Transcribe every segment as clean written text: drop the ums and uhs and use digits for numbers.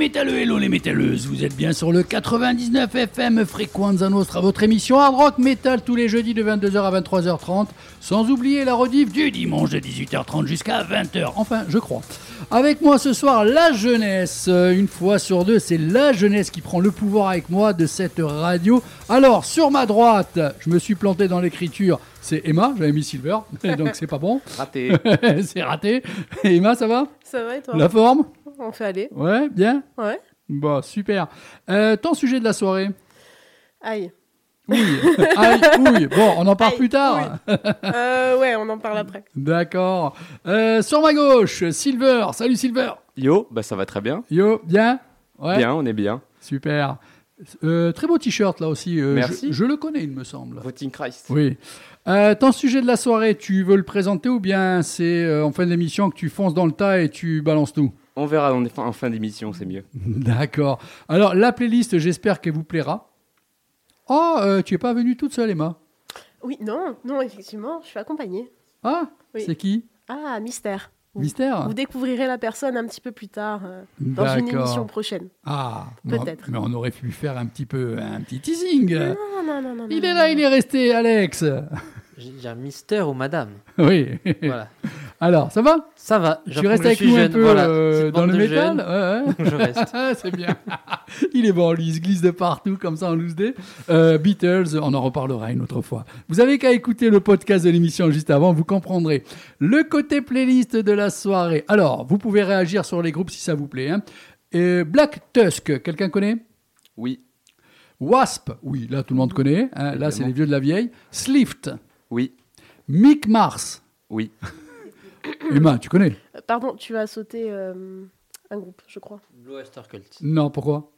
métalleux, hello les métalleuses, vous êtes bien sur le 99FM Frequenza Nostra, votre émission Hard Rock Metal tous les jeudis de 22h à 23h30, sans oublier la rediff du dimanche de 18h30 jusqu'à 20h, enfin je crois. Avec moi ce soir, la jeunesse, une fois sur deux, c'est la jeunesse qui prend le pouvoir avec moi de cette radio. Alors, sur ma droite, je me suis planté dans l'écriture, c'est Emma, j'avais mis Silver, donc c'est pas bon. Raté. C'est raté. Et Emma, ça va ? Ça va et toi ? La forme ? On fait aller. Ouais, bien ? Ouais. Bon, super. Ton sujet de la soirée ? Aïe. Oui, aïe, ouille. Bon, on en parle aïe, plus tard. Oui. Ouais, on en parle après. D'accord. Sur ma gauche, Silver. Salut Silver. Yo, bah ça va très bien. Yo, bien ? Ouais. Bien, on est bien. Super. Très beau t-shirt là aussi. Merci. Je le connais, il me semble. Voting Christ. Oui. Ton sujet de la soirée, tu veux le présenter ou bien c'est en fin d'émission que tu fonces dans le tas et tu balances tout ? On verra en fin d'émission, c'est mieux. D'accord. Alors, la playlist, j'espère qu'elle vous plaira. Oh, tu n'es pas venue toute seule, Emma ? Oui, non, effectivement, je suis accompagnée. Ah, oui. C'est qui ? Ah, Mystère. Mystère ? Vous découvrirez la personne un petit peu plus tard, dans une émission prochaine. Ah, peut-être. Mais on aurait pu faire un petit teasing. Non. Il est resté, Alex. Il y a Mystère ou Madame. Oui. Voilà. Alors, ça va ? Ça va. Tu restes avec nous un peu voilà, dans le métal ? Ouais. Je reste. C'est bien. Il est bon, lui, il se glisse de partout, comme ça, en loose day. Beatles, on en reparlera une autre fois. Vous avez qu'à écouter le podcast de l'émission juste avant, vous comprendrez. Le côté playlist de la soirée. Alors, vous pouvez réagir sur les groupes si ça vous plaît. Hein. Black Tusk, quelqu'un connaît ? Oui. Wasp, oui, là, tout le monde connaît. Hein. Là, c'est les vieux de la vieille. Slift. Oui. Mick Mars. Oui. Emma, tu connais ? Pardon, tu as sauté un groupe, je crois. Blue Öyster Cult. Non, pourquoi ?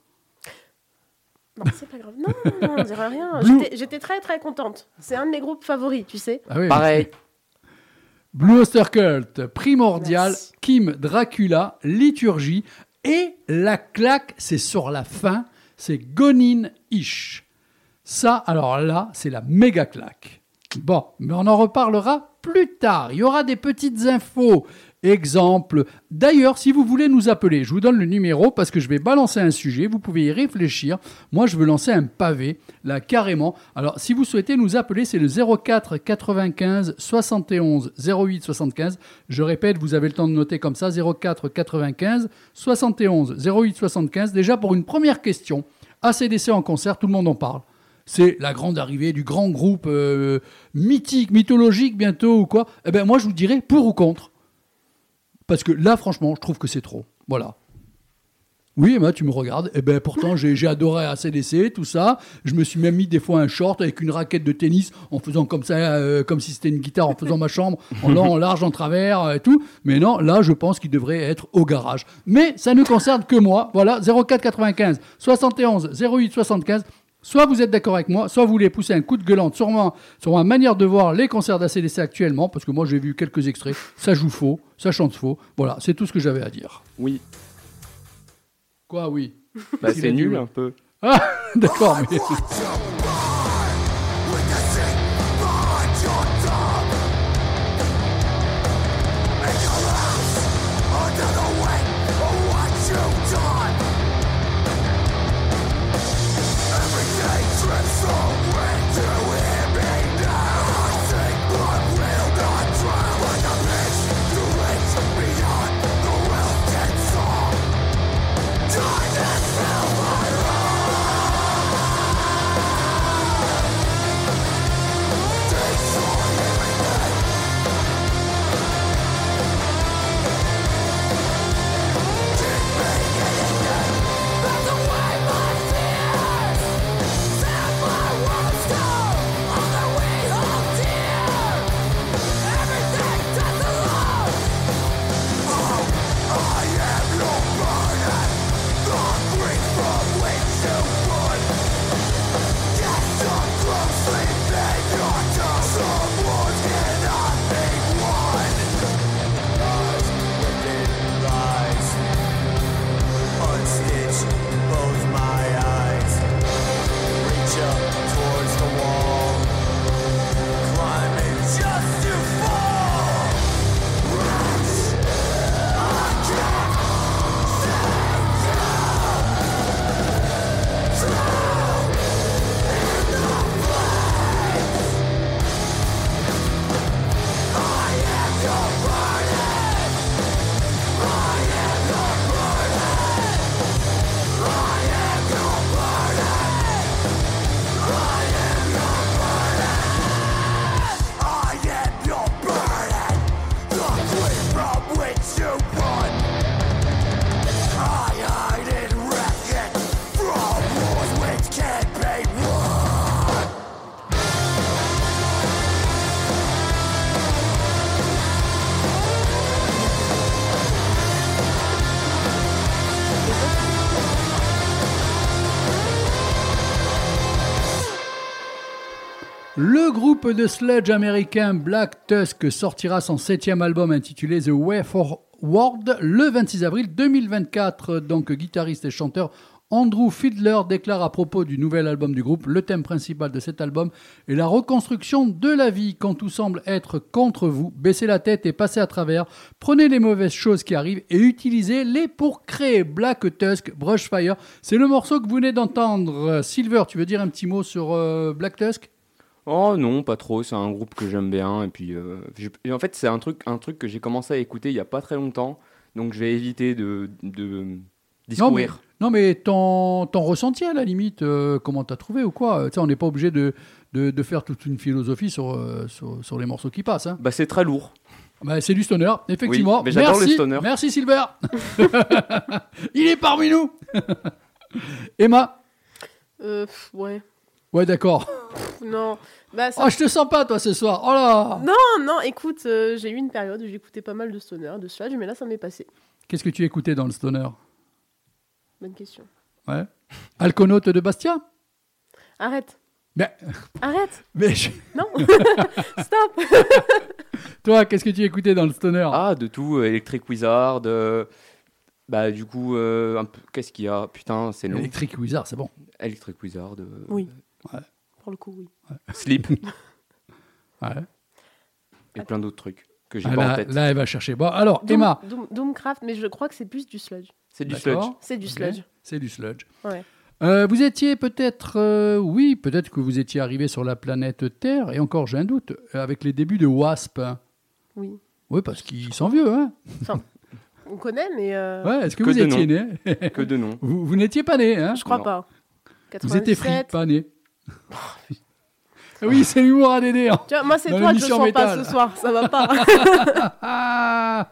Non, c'est pas grave. Non, on dirait rien. J'étais très, très contente. C'est un de mes groupes favoris, tu sais. Ah oui, pareil. Blue Öyster Cult, Primordial, merci. Kim Dracula, Liturgie. Et la claque, c'est sur la fin, c'est Goninish. Ça, alors là, c'est la méga claque. Bon, mais on en reparlera plus tard. Il y aura des petites infos, exemple. D'ailleurs, si vous voulez nous appeler, je vous donne le numéro parce que je vais balancer un sujet. Vous pouvez y réfléchir. Moi, je veux lancer un pavé, là, carrément. Alors, si vous souhaitez nous appeler, c'est le 04 95 71 08 75. Je répète, vous avez le temps de noter comme ça, 04 95 71 08 75. Déjà, pour une première question, AC/DC en concert, tout le monde en parle. C'est la grande arrivée du grand groupe mythique, mythologique bientôt ou quoi. Eh bien, moi, je vous dirais pour ou contre. Parce que là, franchement, je trouve que c'est trop. Voilà. Oui, Emma, tu me regardes. Eh bien, pourtant, j'ai adoré AC/DC, tout ça. Je me suis même mis des fois un short avec une raquette de tennis en faisant comme ça, comme si c'était une guitare, en faisant ma chambre, en long, en large, en travers et tout. Mais non, là, je pense qu'il devrait être au garage. Mais ça ne concerne que moi. Voilà, 04 95 71 08 75. Soit vous êtes d'accord avec moi, soit vous voulez pousser un coup de gueulante sur ma manière de voir les concerts d'ACDC actuellement, parce que moi j'ai vu quelques extraits, ça joue faux, ça chante faux. Voilà, c'est tout ce que j'avais à dire. Oui. Quoi, oui ? Bah, c'est nul un peu. Ah, d'accord, mais... Le groupe de sludge américain Black Tusk sortira son 7e album intitulé The Way Forward le 26 avril 2024. Donc, guitariste et chanteur Andrew Fiedler déclare à propos du nouvel album du groupe: le thème principal de cet album est la reconstruction de la vie. Quand tout semble être contre vous, baissez la tête et passez à travers. Prenez les mauvaises choses qui arrivent et utilisez-les pour créer. Black Tusk, Brush Fire. C'est le morceau que vous venez d'entendre. Silver, tu veux dire un petit mot sur Black Tusk ? Oh non, pas trop, c'est un groupe que j'aime bien, et puis en fait c'est un truc que j'ai commencé à écouter il n'y a pas très longtemps, donc je vais éviter de discourir. Non mais ton ressenti à la limite, comment t'as trouvé ou quoi, on n'est pas obligé de faire toute une philosophie sur les morceaux qui passent, hein. Bah c'est très lourd. Bah, c'est du stoner, effectivement, oui, mais j'adore le stoner. Merci Silver. Il est parmi nous. Emma. Ouais, d'accord. Non. Bah, ça... Oh, je te sens pas, toi, ce soir. Oh là. Non, écoute, j'ai eu une période où j'écoutais pas mal de stoner, de sludge, mais là, ça m'est passé. Qu'est-ce que tu écoutais dans le stoner ? Bonne question. Ouais. Alconote de Bastia ? Arrête. Mais... Arrête. Mais je... Non. Stop. Toi, qu'est-ce que tu écoutais dans le stoner ? Ah, de tout. Electric Wizard. Bah, du coup, un peu... qu'est-ce qu'il y a ? Putain, c'est long. Electric Wizard, c'est bon. Electric Wizard. Oui. Ouais. Pour le coup, oui. Ouais. Sleep. Ouais. Et plein d'autres trucs que j'ai pas en tête. Là, elle va chercher. Bon, alors, Emma. Doomcraft, mais je crois que c'est plus du sludge. C'est du sludge. Ouais. Vous étiez peut-être... oui, peut-être que vous étiez arrivé sur la planète Terre, et encore, j'ai un doute, avec les débuts de Wasp. Hein. Oui. Oui, parce qu'ils sont vieux, hein. Enfin, on connaît, mais... Ouais, est-ce que vous étiez né ? Que de nom. Vous n'étiez pas né, hein. Je crois pas. 97. Vous étiez free, pas né. Oui, c'est l'humour à Dédé. Tiens, moi, c'est dans toi que je sens métal. Pas ce soir, ça va pas.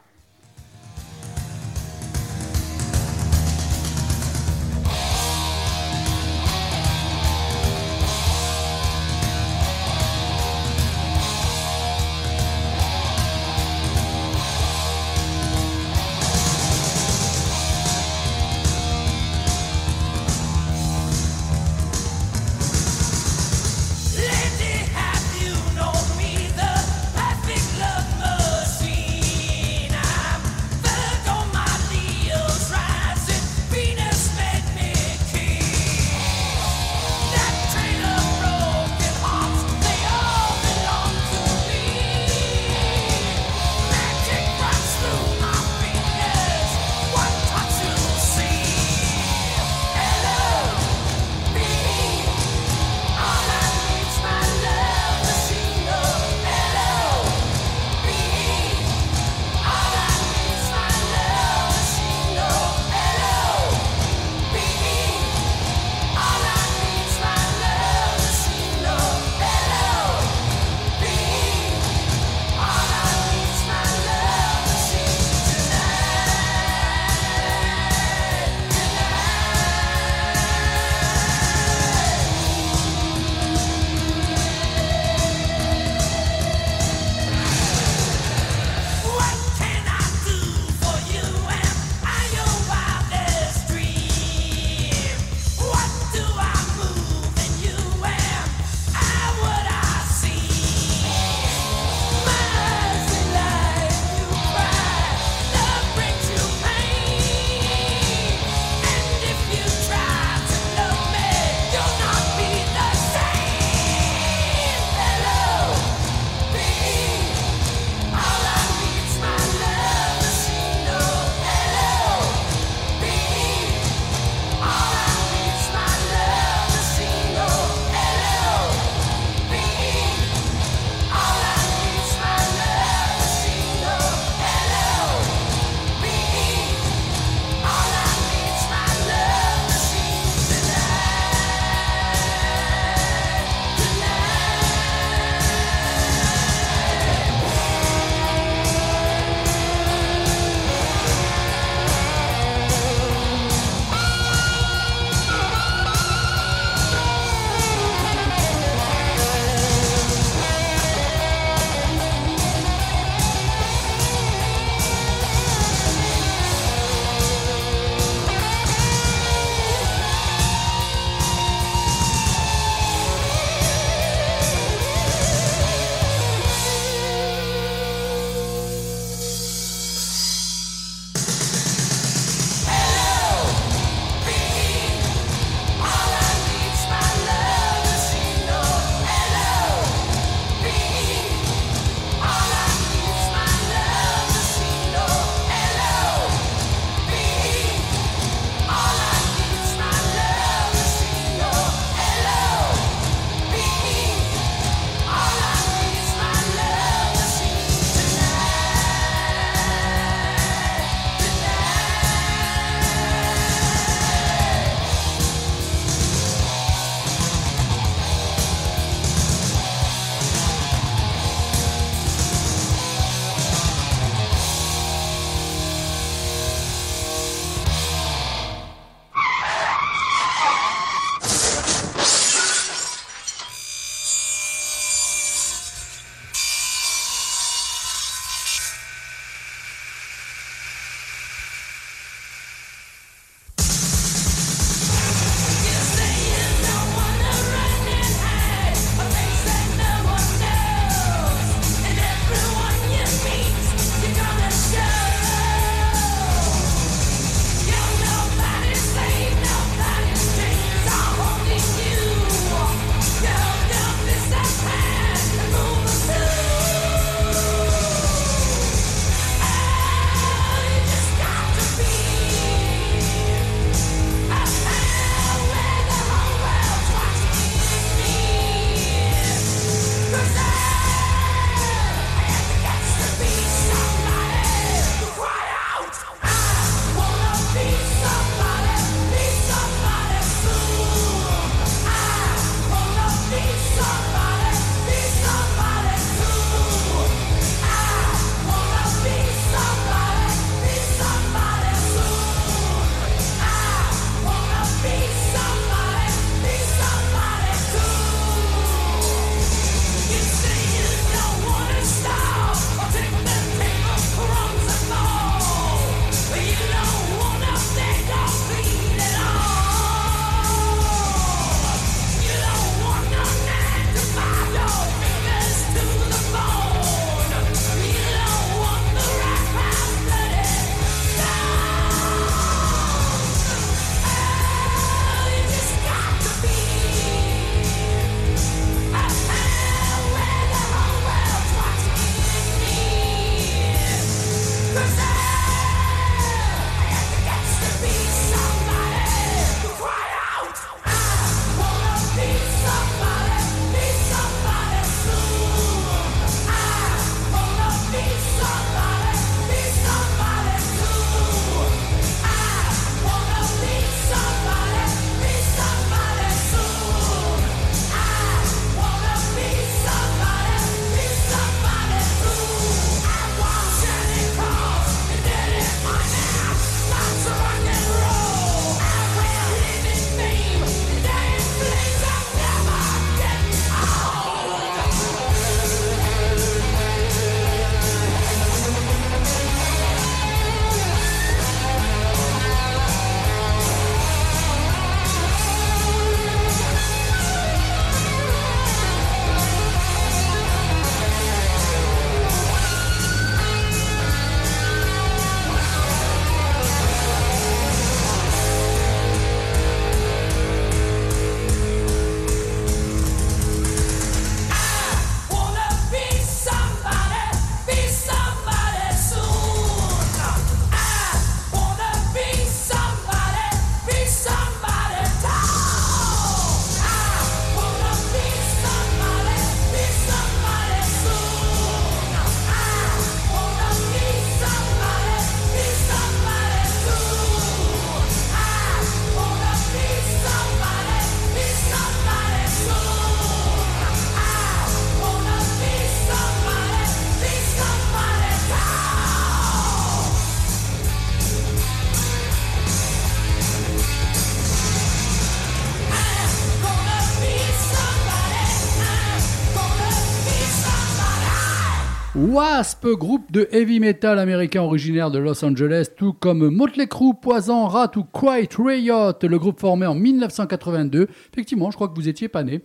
Wasp, groupe de heavy metal américain originaire de Los Angeles, tout comme Motley Crue, Poison, Rat ou Quiet Riot, le groupe formé en 1982, effectivement je crois que vous étiez pas né,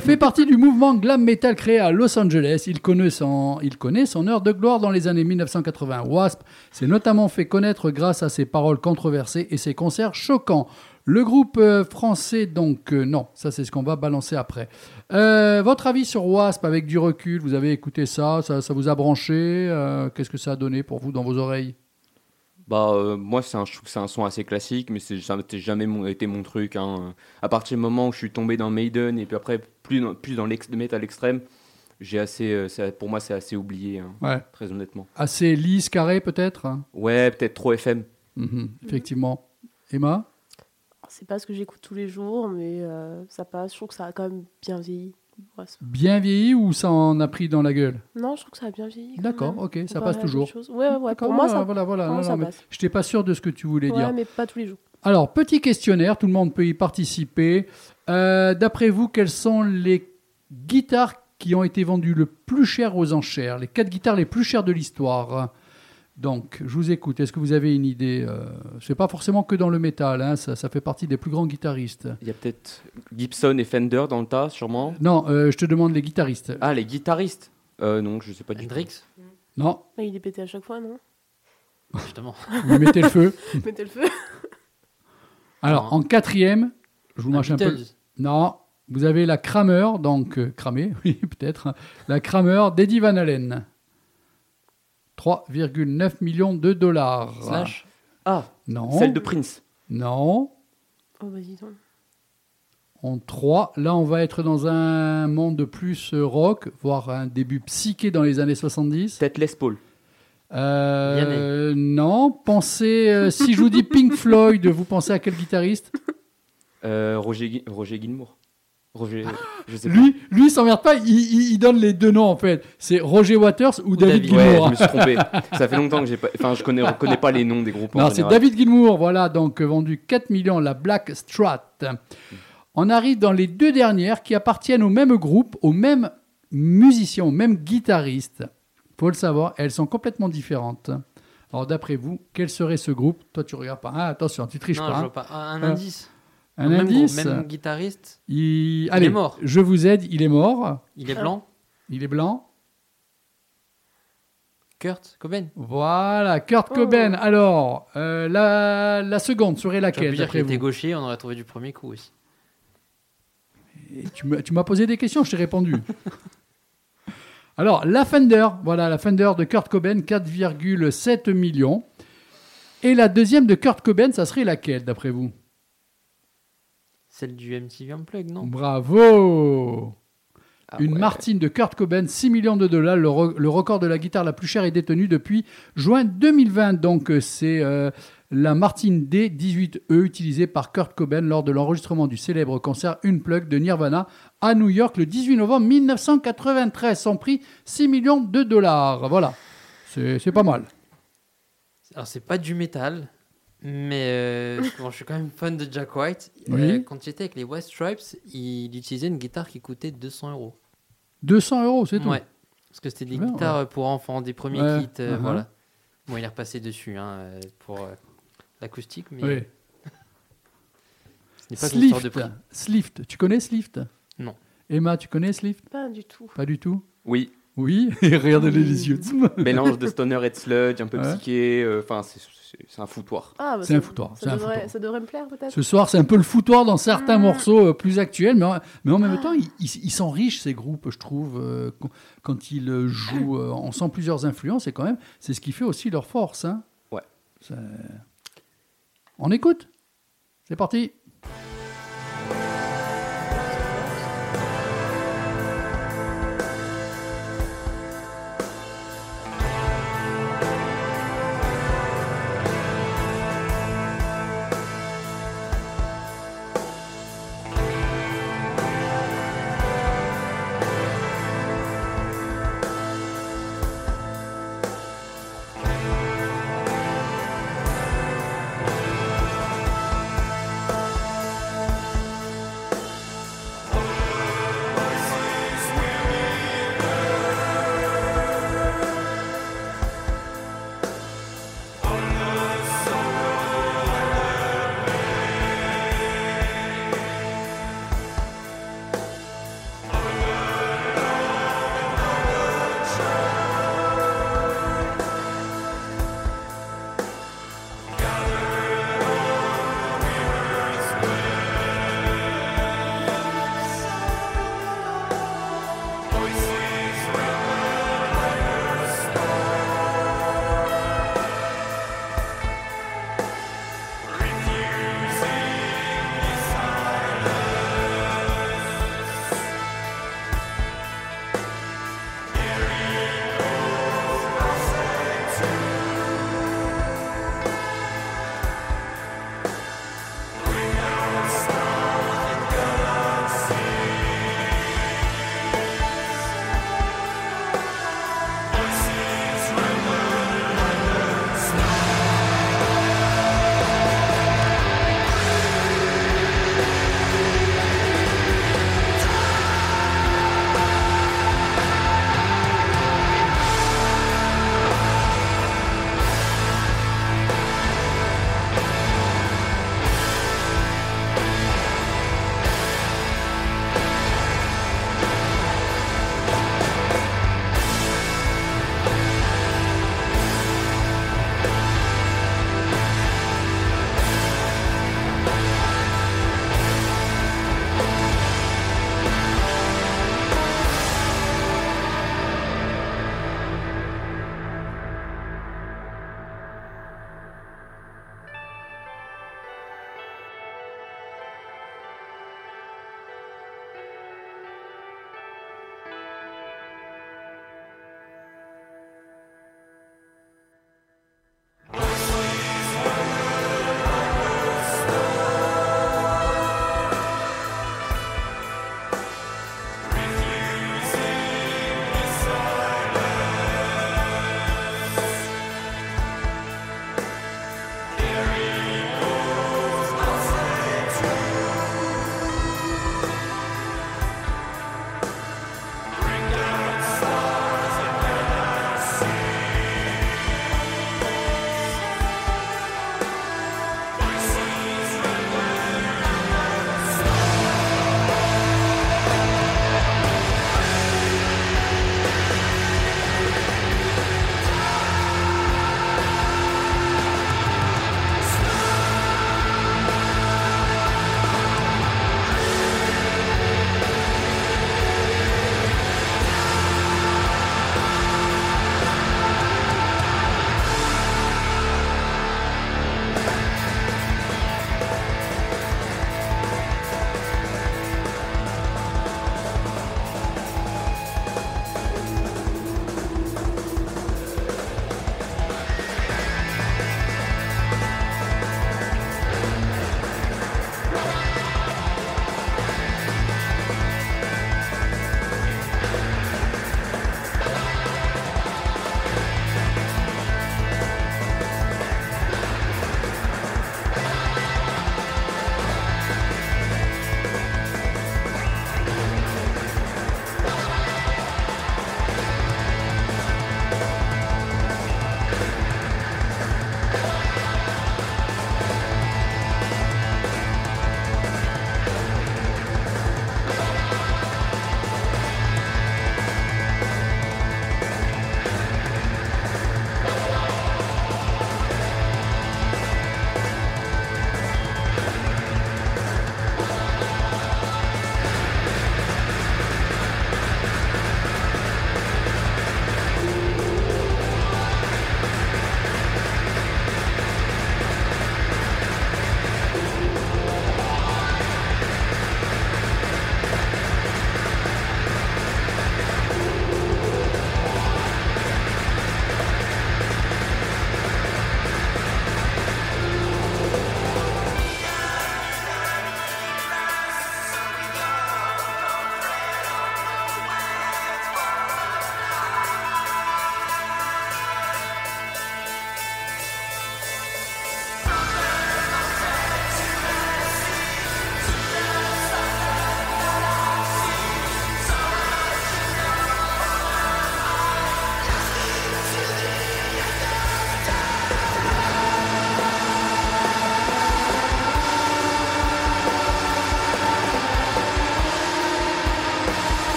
fait partie du mouvement glam metal créé à Los Angeles. Il connaît son heure de gloire dans les années 1980. Wasp s'est notamment fait connaître grâce à ses paroles controversées et ses concerts choquants. Le groupe français, donc, non, ça c'est ce qu'on va balancer après. Votre avis sur Wasp avec du recul, vous avez écouté ça vous a branché, qu'est-ce que ça a donné pour vous dans vos oreilles ? Moi, je trouve que c'est un son assez classique, mais ça n'a jamais été mon truc. Hein. À partir du moment où je suis tombé dans Maiden, et puis après, plus dans le métal extrême, pour moi, c'est assez oublié, hein, ouais. Très honnêtement. Assez lisse, carré peut-être ? Ouais, peut-être trop FM. Mm-hmm. Effectivement. Emma ? C'est pas ce que j'écoute tous les jours, mais ça passe. Je trouve que ça a quand même bien vieilli. Ouais, bien vieilli ou ça en a pris dans la gueule ? Non, je trouve que ça a bien vieilli. D'accord, ok, ça passe toujours. Ouais, pour moi, ça passe. Voilà, je n'étais pas sûr de ce que tu voulais dire. Ouais, mais pas tous les jours. Alors, petit questionnaire, tout le monde peut y participer. D'après vous, quelles sont les guitares qui ont été vendues le plus cher aux enchères ? Les 4 guitares les plus chères de l'histoire ? Donc, je vous écoute. Est-ce que vous avez une idée ? C'est pas forcément que dans le métal, hein. Ça fait partie des plus grands guitaristes. Il y a peut-être Gibson et Fender dans le tas, sûrement. Non, je te demande les guitaristes. Ah, les guitaristes ? Non, je sais pas. Hendrix ? Non. Mais il est pété à chaque fois, non ? Justement. Vous mettez le feu. Alors, en 4e, je vous mâche un peu. Non, vous avez la Kramer, donc cramée, oui, peut-être. La Kramer d'Eddie Van Halen. 3,9 millions de dollars. Slash. Ah, non. Celle de Prince. Non. Oh, bah dis donc. En 3, là, on va être dans un monde plus rock, voire un début psyché dans les années 70. Peut-être Les Paul. Non, pensez... si je vous dis Pink Floyd, vous pensez à quel guitariste ? Roger Gilmour. Roger, je sais pas. Lui, il s'emmerde pas, il donne les deux noms en fait. C'est Roger Waters ou David Gilmour. Ouais, je me suis trompé. Ça fait longtemps que je connais pas les noms des groupes. Non, c'est David Gilmour, voilà, donc vendu 4 millions, la Black Strat. On arrive dans les 2 dernières qui appartiennent au même groupe, aux mêmes musiciens, aux mêmes guitaristes. Faut le savoir, elles sont complètement différentes. Alors d'après vous, quel serait ce groupe ? Toi, tu regardes pas. Ah, attention, tu triches pas. Non, je vois pas. Un indice. Un même indice. Gros, même guitariste. Allez, il est mort. Je vous aide, il est mort. Il est blanc. Kurt Cobain. Voilà, Kurt Cobain. Alors, la seconde serait laquelle ? Je peux dire qu'il était gaucher, on aurait trouvé du premier coup aussi. Et tu m'as posé des questions, je t'ai répondu. Alors, la Fender de Kurt Cobain, 4,7 millions. Et la deuxième de Kurt Cobain, ça serait laquelle, d'après vous ? Celle du MTV Unplugged, non ? Bravo ! Martine de Kurt Cobain, 6 millions de dollars. Le record de la guitare la plus chère est détenu depuis juin 2020. Donc, c'est la Martine D18E utilisée par Kurt Cobain lors de l'enregistrement du célèbre concert Unplugged de Nirvana à New York le 18 novembre 1993. Son prix, 6 millions de dollars. Voilà, c'est pas mal. Alors, c'est pas du métal. Mais je suis quand même fan de Jack White. Oui. Quand il était avec les White Stripes, il utilisait une guitare qui coûtait 200 €. 200 €, c'est tout. Ouais, parce que c'était des guitares pour enfants, des premiers kits. Voilà. Bon, il est repassé dessus pour l'acoustique, mais. Oui. Ce n'est pas une histoire de prix. Slift, tu connais Slift ? Non. Emma, tu connais Slift ? Pas du tout. Pas du tout ? Oui. Oui, et regardez-les les yeux. Mélange de stoner et de sludge, un peu psyché. Enfin, c'est un foutoir. Ah, bah c'est un foutoir. Ça devrait me plaire, peut-être. Ce soir, c'est un peu le foutoir dans certains morceaux plus actuels. Mais en même temps, ils s'enrichissent, ces groupes, je trouve. Quand ils jouent, on sent plusieurs influences. Et quand même, c'est ce qui fait aussi leur force. Hein. Ouais. Ça... On écoute ? C'est parti.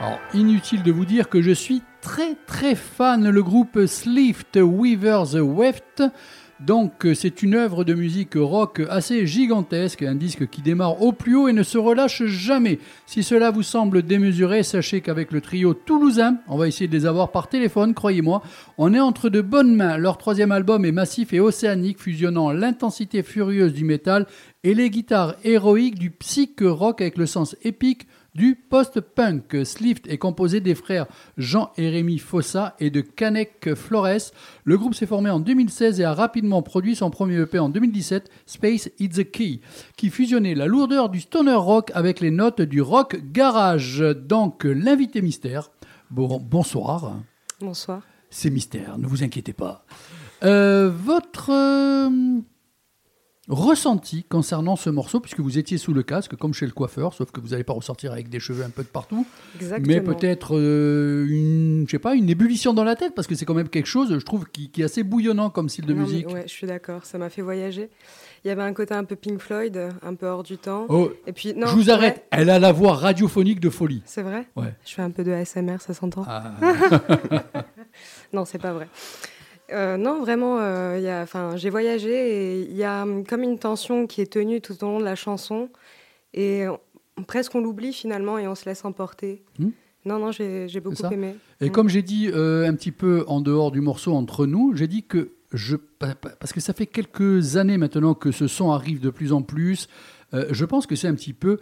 Alors, inutile de vous dire que je suis très très fan le groupe Slift Weaver the Weft. Donc c'est une œuvre de musique rock assez gigantesque, un disque qui démarre au plus haut et ne se relâche jamais. Si cela vous semble démesuré, sachez qu'avec le trio toulousain, on va essayer de les avoir par téléphone, croyez-moi, on est entre de bonnes mains. Leur troisième album est massif et océanique, fusionnant l'intensité furieuse du métal et les guitares héroïques du psych-rock avec le sens épique du post-punk. Slift est composé des frères Jean et Rémi Fossa et de Canek Flores. Le groupe s'est formé en 2016 et a rapidement produit son premier EP en 2017, Space is the Key, qui fusionnait la lourdeur du stoner rock avec les notes du rock garage. Donc, l'invité mystère, bonsoir. Bonsoir. C'est mystère, ne vous inquiétez pas. Votre... ressenti concernant ce morceau, puisque vous étiez sous le casque, comme chez le coiffeur, sauf que vous n'allez pas ressortir avec des cheveux un peu de partout. Exactement. Mais peut-être une ébullition dans la tête, parce que c'est quand même quelque chose, je trouve, qui est assez bouillonnant comme style de musique. Ouais, je suis d'accord, ça m'a fait voyager. Il y avait un côté un peu Pink Floyd, un peu hors du temps. Oh, et puis, non, je vous arrête, vrai. Elle a la voix radiophonique de folie. C'est vrai ? Ouais. Je fais un peu de ASMR, ça s'entend. Ah. Non, c'est pas vrai. Non, vraiment, j'ai voyagé et il y a comme une tension qui est tenue tout au long de la chanson et presque on l'oublie finalement et on se laisse emporter. Non, j'ai beaucoup aimé. Et comme j'ai dit un petit peu en dehors du morceau entre nous, j'ai dit que parce que ça fait quelques années maintenant que ce son arrive de plus en plus, je pense que c'est un petit peu...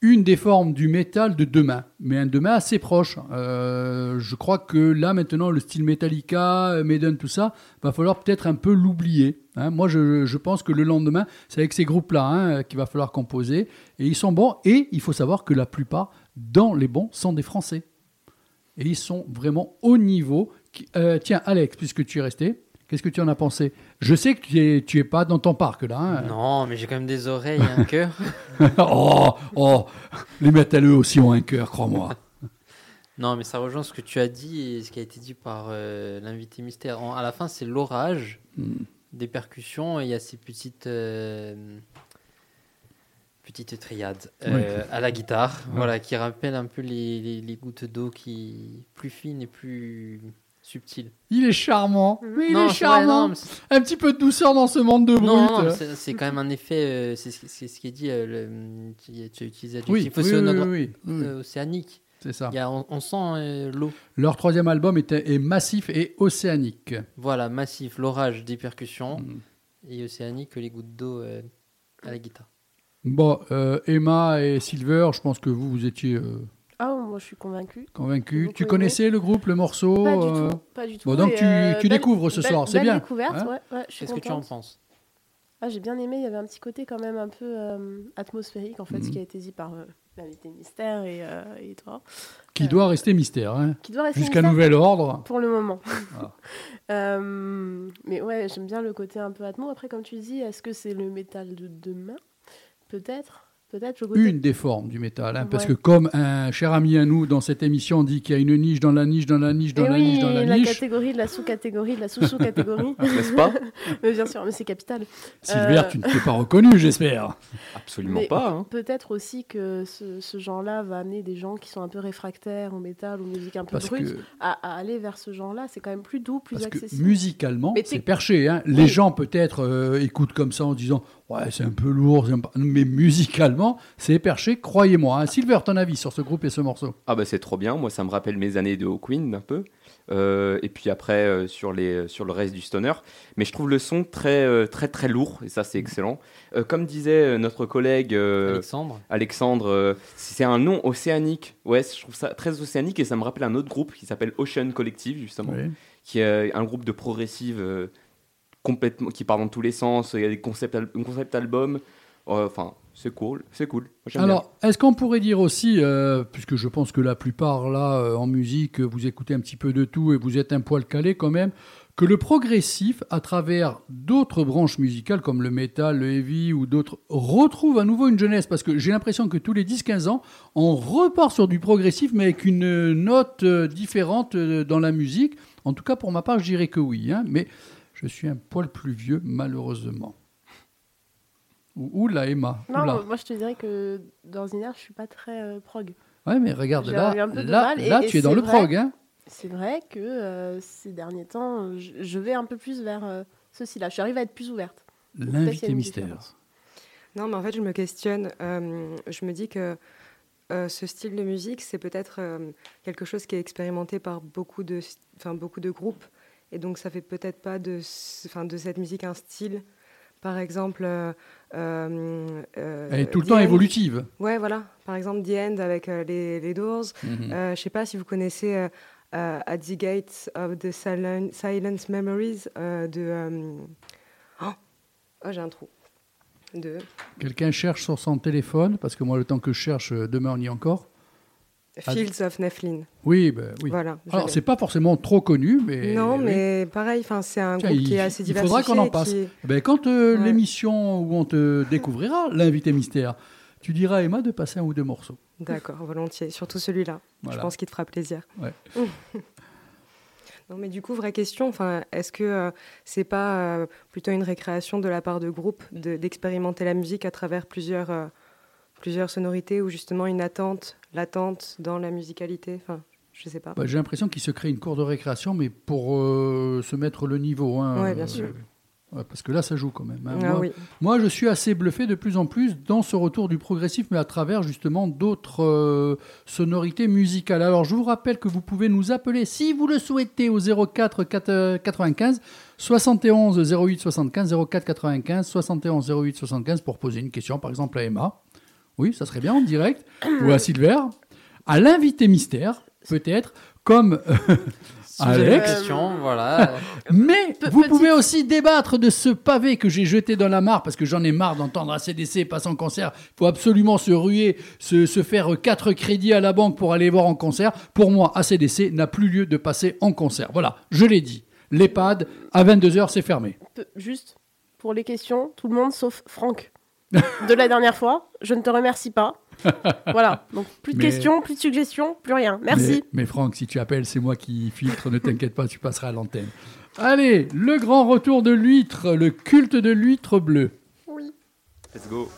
une des formes du métal de demain, mais un demain assez proche. Je crois que là, maintenant, le style Metallica, Maiden, tout ça, va falloir peut-être un peu l'oublier. Hein. Moi, je pense que le lendemain, c'est avec ces groupes-là qu'il va falloir composer. Et ils sont bons. Et il faut savoir que la plupart, dans les bons, sont des Français. Et ils sont vraiment au niveau. Tiens, Alex, puisque tu es resté... Qu'est-ce que tu en as pensé ? Je sais que tu es pas dans ton parc, là. Non, mais j'ai quand même des oreilles et un cœur. oh, les métalleux aussi ont un cœur, crois-moi. Non, mais ça rejoint ce que tu as dit et ce qui a été dit par l'invité mystère. À la fin, c'est l'orage des percussions et il y a ces petites triades à la guitare, voilà, qui rappellent un peu les gouttes d'eau qui plus fines et plus... subtil. Il est charmant. Oui, il est charmant. Un petit peu de douceur dans ce monde de brut. Non, c'est quand même un effet. C'est ce qui est dit. Tu as utilisé l'adjectif océanique. C'est ça. On sent l'eau. Leur troisième album est massif et océanique. Voilà, massif, l'orage des percussions et océanique, les gouttes d'eau à la guitare. Bon, Emma et Silver, je pense que vous étiez... Ah, moi je suis convaincue. Tu connaissais le groupe, le morceau ? Pas du tout. Bon, donc tu découvres ce soir, c'est bien. Belle découverte, ouais, je suis contente. Qu'est-ce que tu en penses ? J'ai bien aimé, il y avait un petit côté quand même un peu atmosphérique, en fait, ce qui a été dit par l'invité mystère et toi. Qui doit rester mystère, hein ? Qui doit rester jusqu'à nouvel ordre. Pour le moment. Ah. Mais ouais, j'aime bien le côté un peu atmo. Après, comme tu dis, est-ce que c'est le métal de demain ? Peut-être une des formes du métal, parce que comme un cher ami à nous dans cette émission dit qu'il y a une niche dans la niche, dans la niche, dans la niche, dans la niche. Catégorie de la sous-catégorie, de la sous-sous-catégorie. N'est-ce pas ? Mais bien sûr, mais c'est capital. Silver, tu ne t'es pas reconnue, j'espère. Absolument mais pas. Peut-être aussi que ce genre-là va amener des gens qui sont un peu réfractaires au métal, aux musiques un peu brutes, à aller vers ce genre-là. C'est quand même plus doux, plus accessible. Musicalement, c'est perché. Hein. Les gens, peut-être, écoutent comme ça en disant... Ouais, c'est un peu lourd, mais musicalement, c'est perché, croyez-moi. Silver, ton avis sur ce groupe et ce morceau ? C'est trop bien, moi ça me rappelle mes années de Queen un peu, et puis après sur le reste du stoner, mais je trouve le son très très très lourd, et ça c'est excellent. Comme disait notre collègue Alexandre, c'est un nom océanique, je trouve ça très océanique, et ça me rappelle un autre groupe qui s'appelle Ocean Collective justement, qui est un groupe de progressive... complètement, qui part dans tous les sens, il y a des concept albums, c'est cool. Alors, est-ce qu'on pourrait dire aussi, puisque je pense que la plupart là, en musique, vous écoutez un petit peu de tout et vous êtes un poil calé quand même, que le progressif, à travers d'autres branches musicales comme le métal, le heavy ou d'autres, retrouve à nouveau une jeunesse, parce que j'ai l'impression que tous les 10-15 ans, on repart sur du progressif, mais avec une note différente dans la musique. En tout cas, pour ma part, je dirais que oui, mais... Je suis un poil plus vieux, malheureusement. Oula, Emma. Non, moi, je te dirais que d'ordinaire, je ne suis pas très prog. Ouais, mais regarde, là, tu es dans le prog. Hein. C'est vrai que ces derniers temps, je vais un peu plus vers ceci-là. Je suis arrivée à être plus ouverte. L'invité mystère. Non, mais en fait, je me questionne. Je me dis que ce style de musique, c'est peut-être quelque chose qui est expérimenté par beaucoup de groupes. Et donc, ça ne fait peut-être pas de cette musique un style, par exemple... Elle est tout le temps évolutive. Ouais, voilà. Par exemple, The End avec les Doors. Mm-hmm. Je ne sais pas si vous connaissez At the Gates of the Silent Memories de... Oh, j'ai un trou. Quelqu'un cherche sur son téléphone, parce que moi, le temps que je cherche, demain, on y est encore. Fields of Nephilim. Oui, ben oui. Voilà, alors, c'est pas forcément trop connu, mais... Non, mais pareil, c'est un groupe qui est assez diversifié. Il faudra qu'on en passe. Qui... Ben, quand l'émission où on te découvrira, l'invité mystère, tu diras à Emma de passer un ou deux morceaux. D'accord, volontiers. Surtout celui-là. Voilà. Je pense qu'il te fera plaisir. Ouais. Non, mais du coup, vraie question, est-ce que c'est pas plutôt une récréation de la part de groupes d'expérimenter la musique à travers plusieurs sonorités ou justement une l'attente dans la musicalité, je sais pas. Bah, j'ai l'impression qu'il se crée une cour de récréation, mais pour se mettre le niveau. Hein, oui, bien sûr. Ouais, parce que là, ça joue quand même. Hein. Moi, je suis assez bluffé de plus en plus dans ce retour du progressif, mais à travers justement d'autres sonorités musicales. Alors, je vous rappelle que vous pouvez nous appeler, si vous le souhaitez, au 04 95 71 08 75, 04 95 71 08 75 pour poser une question, par exemple à Emma. Oui, ça serait bien en direct. Ou à Silver. À l'invité mystère, peut-être, comme... Alex. Question, voilà. Mais vous pouvez aussi débattre de ce pavé que j'ai jeté dans la mare, parce que j'en ai marre d'entendre AC/DC passer en concert. Il faut absolument se ruer, se faire 4 crédits à la banque pour aller voir en concert. Pour moi, AC/DC n'a plus lieu de passer en concert. Voilà, je l'ai dit. L'EHPAD, à 22h, c'est fermé. Juste, pour les questions, tout le monde sauf Franck. De la dernière fois, je ne te remercie pas. Voilà, donc plus de questions, plus de suggestions, plus rien. Merci. Mais Franck, si tu appelles, c'est moi qui filtre, ne t'inquiète pas, tu passeras à l'antenne. Allez, le grand retour de l'huître, le culte de l'huître bleue. Oui. Let's go.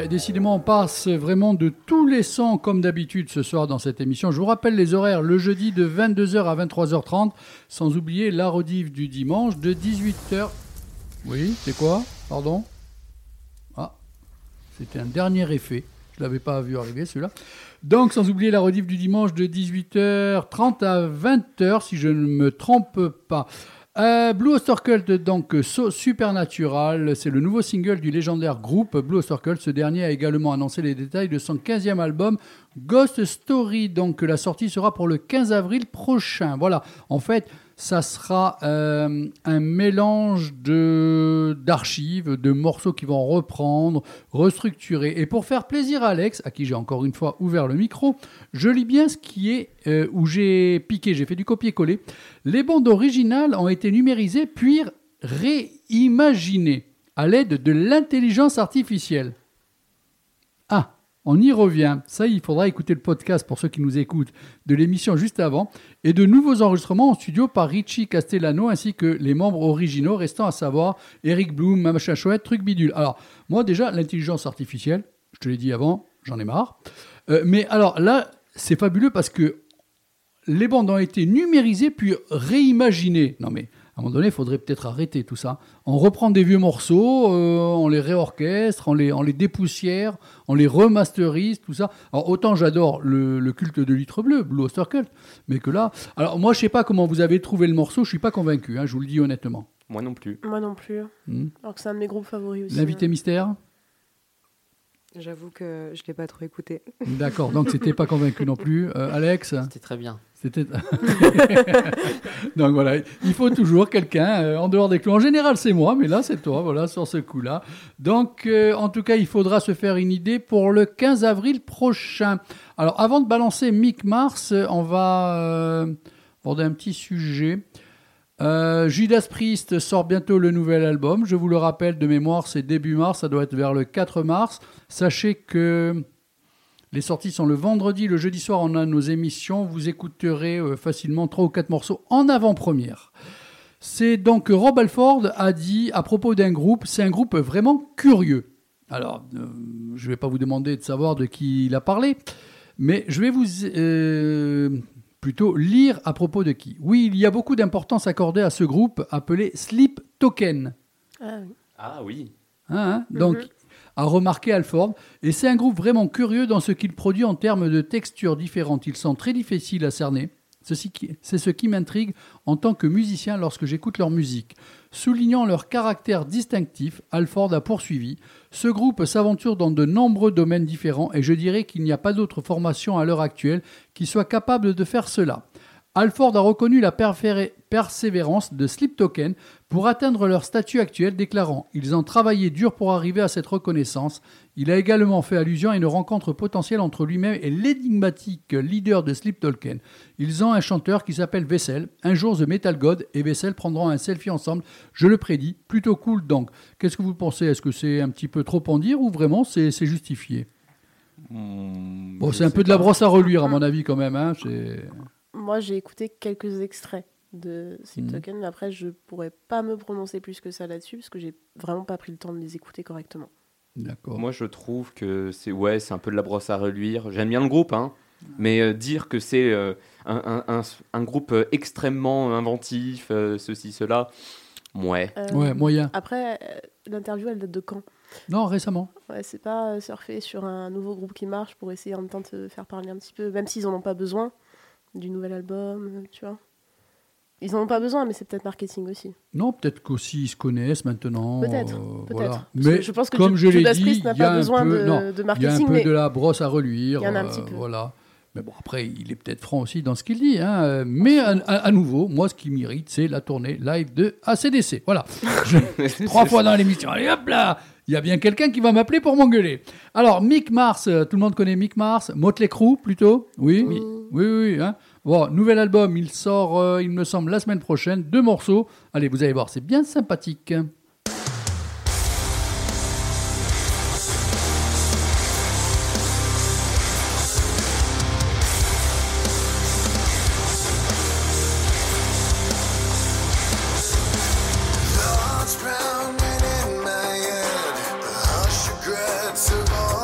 ben, décidément, on passe vraiment de tous les sons comme d'habitude ce soir dans cette émission. Je vous rappelle les horaires, le jeudi de 22h à 23h30, sans oublier la rediff du dimanche de 18h. Oui, c'est quoi ? Pardon ? Ah, c'était un dernier effet. Je l'avais pas vu arriver, celui-là. Donc, sans oublier la rediff du dimanche de 18h30 à 20h, si je ne me trompe pas. Blue Öyster Cult, donc Supernatural, c'est le nouveau single du légendaire groupe Blue Öyster Cult. Ce dernier a également annoncé les détails de son 15e album Ghost Story. Donc la sortie sera pour le 15 avril prochain. Voilà, en fait, ça sera un mélange d'archives, de morceaux qui vont reprendre, restructurer. Et pour faire plaisir à Alex, à qui j'ai encore une fois ouvert le micro, je lis bien ce qui est où j'ai piqué, j'ai fait du copier-coller. Les bandes originales ont été numérisées puis réimaginées à l'aide de l'intelligence artificielle. Ah, on y revient. Ça, il faudra écouter le podcast pour ceux qui nous écoutent de l'émission juste avant. Et de nouveaux enregistrements en studio par Richie Castellano ainsi que les membres originaux restant à savoir Eric Bloom, Mamcha Chouette, Truc Bidule. Alors, moi déjà, l'intelligence artificielle, je te l'ai dit avant, j'en ai marre. Mais alors là, c'est fabuleux parce que les bandes ont été numérisées puis réimaginées. Non mais... à un moment donné, il faudrait peut-être arrêter tout ça. On reprend des vieux morceaux, on les réorchestre, on les dépoussière, on les remasterise, tout ça. Alors, autant j'adore le culte de l'huître bleue, Blue Öyster Cult, mais que là... Alors, moi, je ne sais pas comment vous avez trouvé le morceau, je ne suis pas convaincu, hein, je vous le dis honnêtement. Moi non plus. Moi non plus. Alors que c'est un de mes groupes favoris aussi. L'invité mystère ? J'avoue que je ne l'ai pas trop écouté. D'accord, donc c'était pas convaincu non plus. Alex ? C'était très bien. Donc voilà, il faut toujours quelqu'un en dehors des clous. En général, c'est moi, mais là, c'est toi, voilà, sur ce coup-là. Donc, en tout cas, il faudra se faire une idée pour le 15 avril prochain. Alors, avant de balancer Mick Mars, on va aborder un petit sujet. Judas Priest sort bientôt le nouvel album. Je vous le rappelle, de mémoire, c'est début mars, ça doit être vers le 4 mars. Sachez que... les sorties sont le vendredi, le jeudi soir, on a nos émissions. Vous écouterez facilement 3 ou 4 morceaux en avant-première. C'est donc Rob Halford a dit à propos d'un groupe, c'est un groupe vraiment curieux. Alors, je ne vais pas vous demander de savoir de qui il a parlé, mais je vais vous plutôt lire à propos de qui. Oui, il y a beaucoup d'importance accordée à ce groupe appelé Sleep Token. Ah oui. Ah, oui. Hein, donc... a remarqué Halford, et c'est un groupe vraiment curieux dans ce qu'il produit en termes de textures différentes. Ils sont très difficiles à cerner. C'est ce qui m'intrigue en tant que musicien lorsque j'écoute leur musique. Soulignant leur caractère distinctif, Halford a poursuivi. Ce groupe s'aventure dans de nombreux domaines différents, et je dirais qu'il n'y a pas d'autre formation à l'heure actuelle qui soit capable de faire cela. Halford a reconnu la persévérance de Sleep Token pour atteindre leur statut actuel, déclarant « Ils ont travaillé dur pour arriver à cette reconnaissance ». Il a également fait allusion à une rencontre potentielle entre lui-même et l'énigmatique leader de Sleep Token. Ils ont un chanteur qui s'appelle Vessel. Un jour, The Metal God et Vessel prendront un selfie ensemble. Je le prédis. Plutôt cool donc. Qu'est-ce que vous pensez ? Est-ce que c'est un petit peu trop en dire ou vraiment c'est justifié ? Bon, c'est un peu de la brosse à reluire à mon avis quand même. Hein, c'est... Moi, j'ai écouté quelques extraits de Sleep Token, mais après, je ne pourrais pas me prononcer plus que ça là-dessus, parce que je n'ai vraiment pas pris le temps de les écouter correctement. D'accord. Moi, je trouve que c'est un peu de la brosse à reluire. J'aime bien le groupe, hein, mais dire que c'est un groupe extrêmement inventif, ceci, cela, ouais, moyen. Après, l'interview, elle date de quand ? Non, récemment. Ouais, c'est pas surfer sur un nouveau groupe qui marche pour essayer en même temps de te faire parler un petit peu, même s'ils n'en ont pas besoin. Du nouvel album, tu vois. Ils n'en ont pas besoin, mais c'est peut-être marketing aussi. Non, peut-être qu'aussi ils se connaissent maintenant. Peut-être. Voilà. Mais je pense que comme je l'ai dit, il y a un peu de la brosse à reluire. Il y en a un petit peu. Voilà. Mais bon, après, il est peut-être franc aussi dans ce qu'il dit. Hein. Mais à nouveau, moi, ce qui m'irrite, c'est la tournée live de AC/DC. Voilà. 3 fois dans l'émission. Allez, hop là! Il y a bien quelqu'un qui va m'appeler pour m'engueuler. Alors, Mick Mars, tout le monde connaît Mick Mars. Motley Crue, plutôt. Oui. Hein. Bon, nouvel album, il sort, il me semble, la semaine prochaine. 2 morceaux. Allez, vous allez voir, c'est bien sympathique. Survive.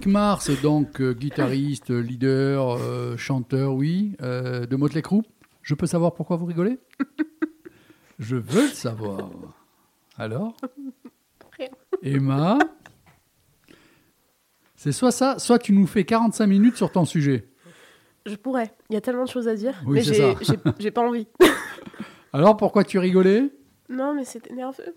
Mick Mars, donc guitariste, leader, chanteur, oui, de Motley Crue. Je peux savoir pourquoi vous rigolez ? Je veux le savoir. Alors ? Rien. Emma ? C'est soit ça, soit tu nous fais 45 minutes sur ton sujet. Je pourrais. Il y a tellement de choses à dire. Oui, mais j'ai pas envie. Alors, pourquoi tu rigolais ? Non, mais c'était nerveux.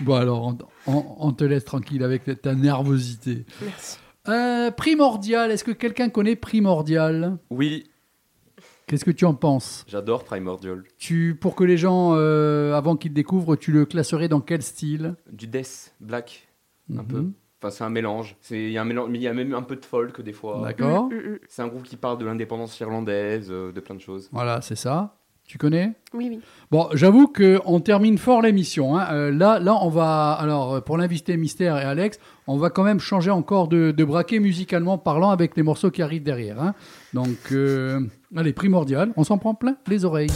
Bon, alors, on te laisse tranquille avec ta nervosité. Merci. Primordial, est-ce que quelqu'un connaît Primordial ? Oui. Qu'est-ce que tu en penses ? J'adore Primordial. Pour que les gens, avant qu'ils découvrent, tu le classerais dans quel style ? Du death, black, un peu. Enfin, c'est un mélange. Il y a un mélange, mais il y a même un peu de folk des fois. D'accord. C'est un groupe qui parle de l'indépendance irlandaise, de plein de choses. Voilà, c'est ça. Tu connais ? Oui, oui. Bon, j'avoue qu'on termine fort l'émission. Hein. Là, on va... Alors, pour l'invité Mystère et Alex, on va quand même changer encore de braquet musicalement parlant avec les morceaux qui arrivent derrière. Hein. Donc, allez, Primordial, on s'en prend plein les oreilles.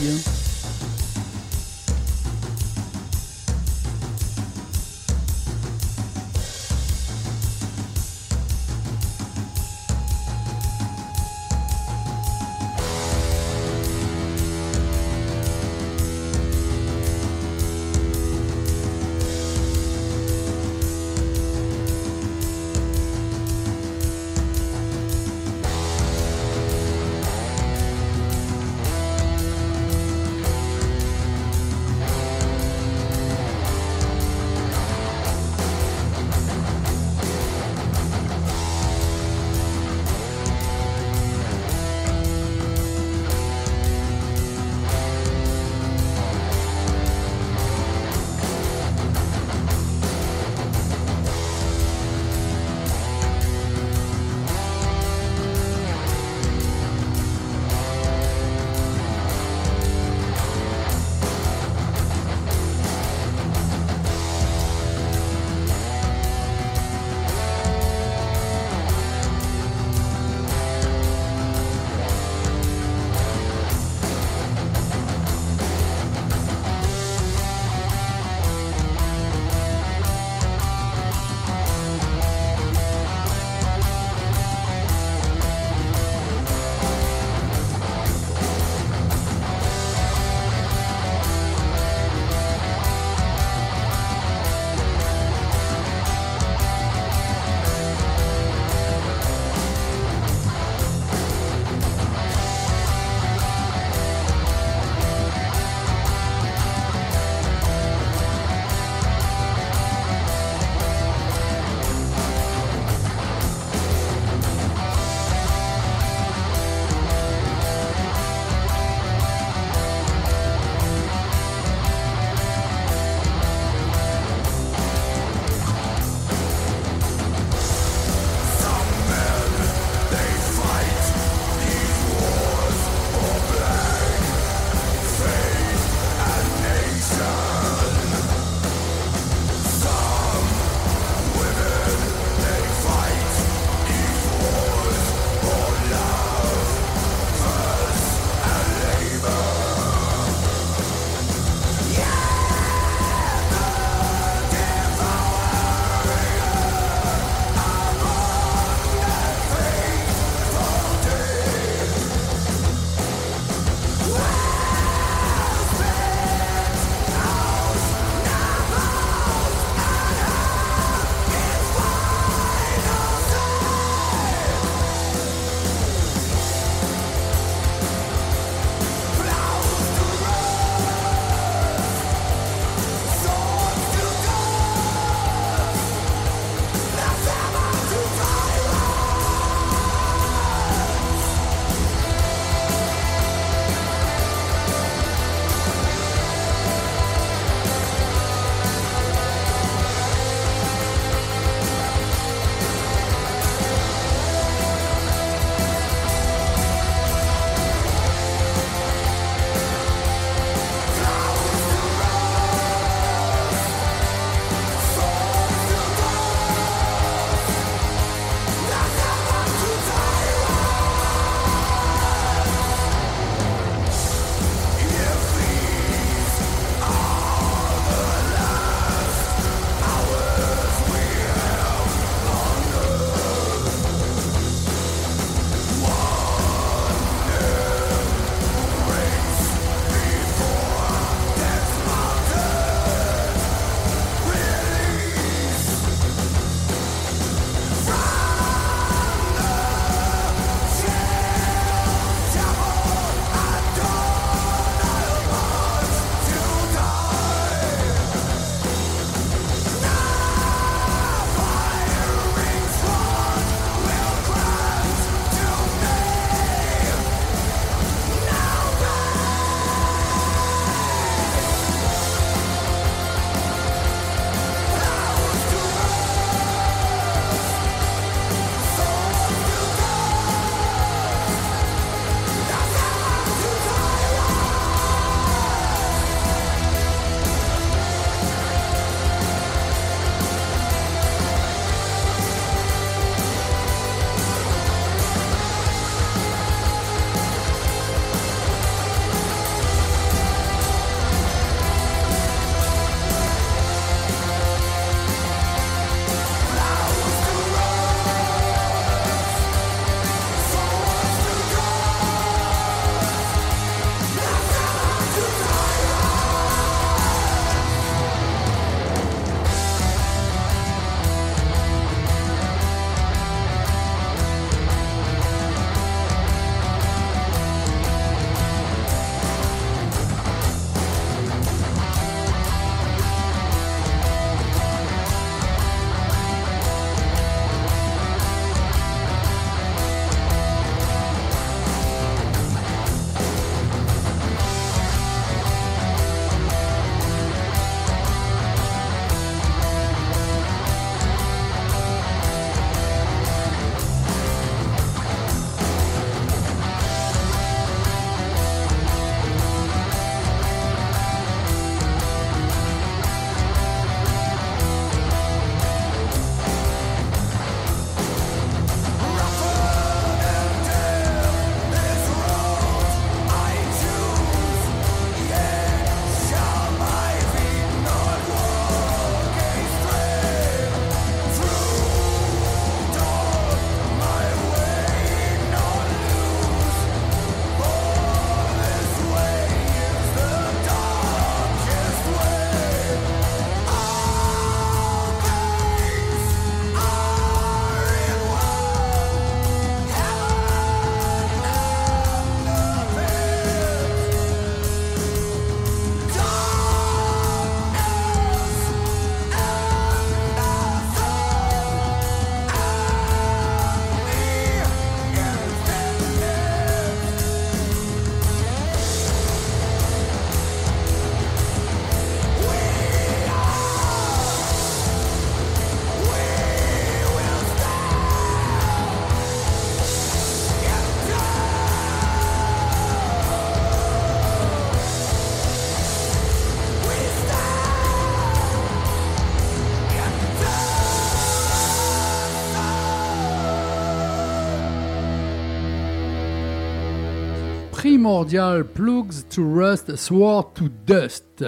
Primordial, Plugs to Rust, Sword to Dust.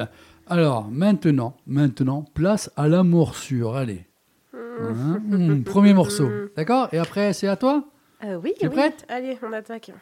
Alors, maintenant, place à la morsure, allez. Premier morceau, d'accord ? Et après, c'est à toi ? Oui, t'es prête ? Allez, on attaque.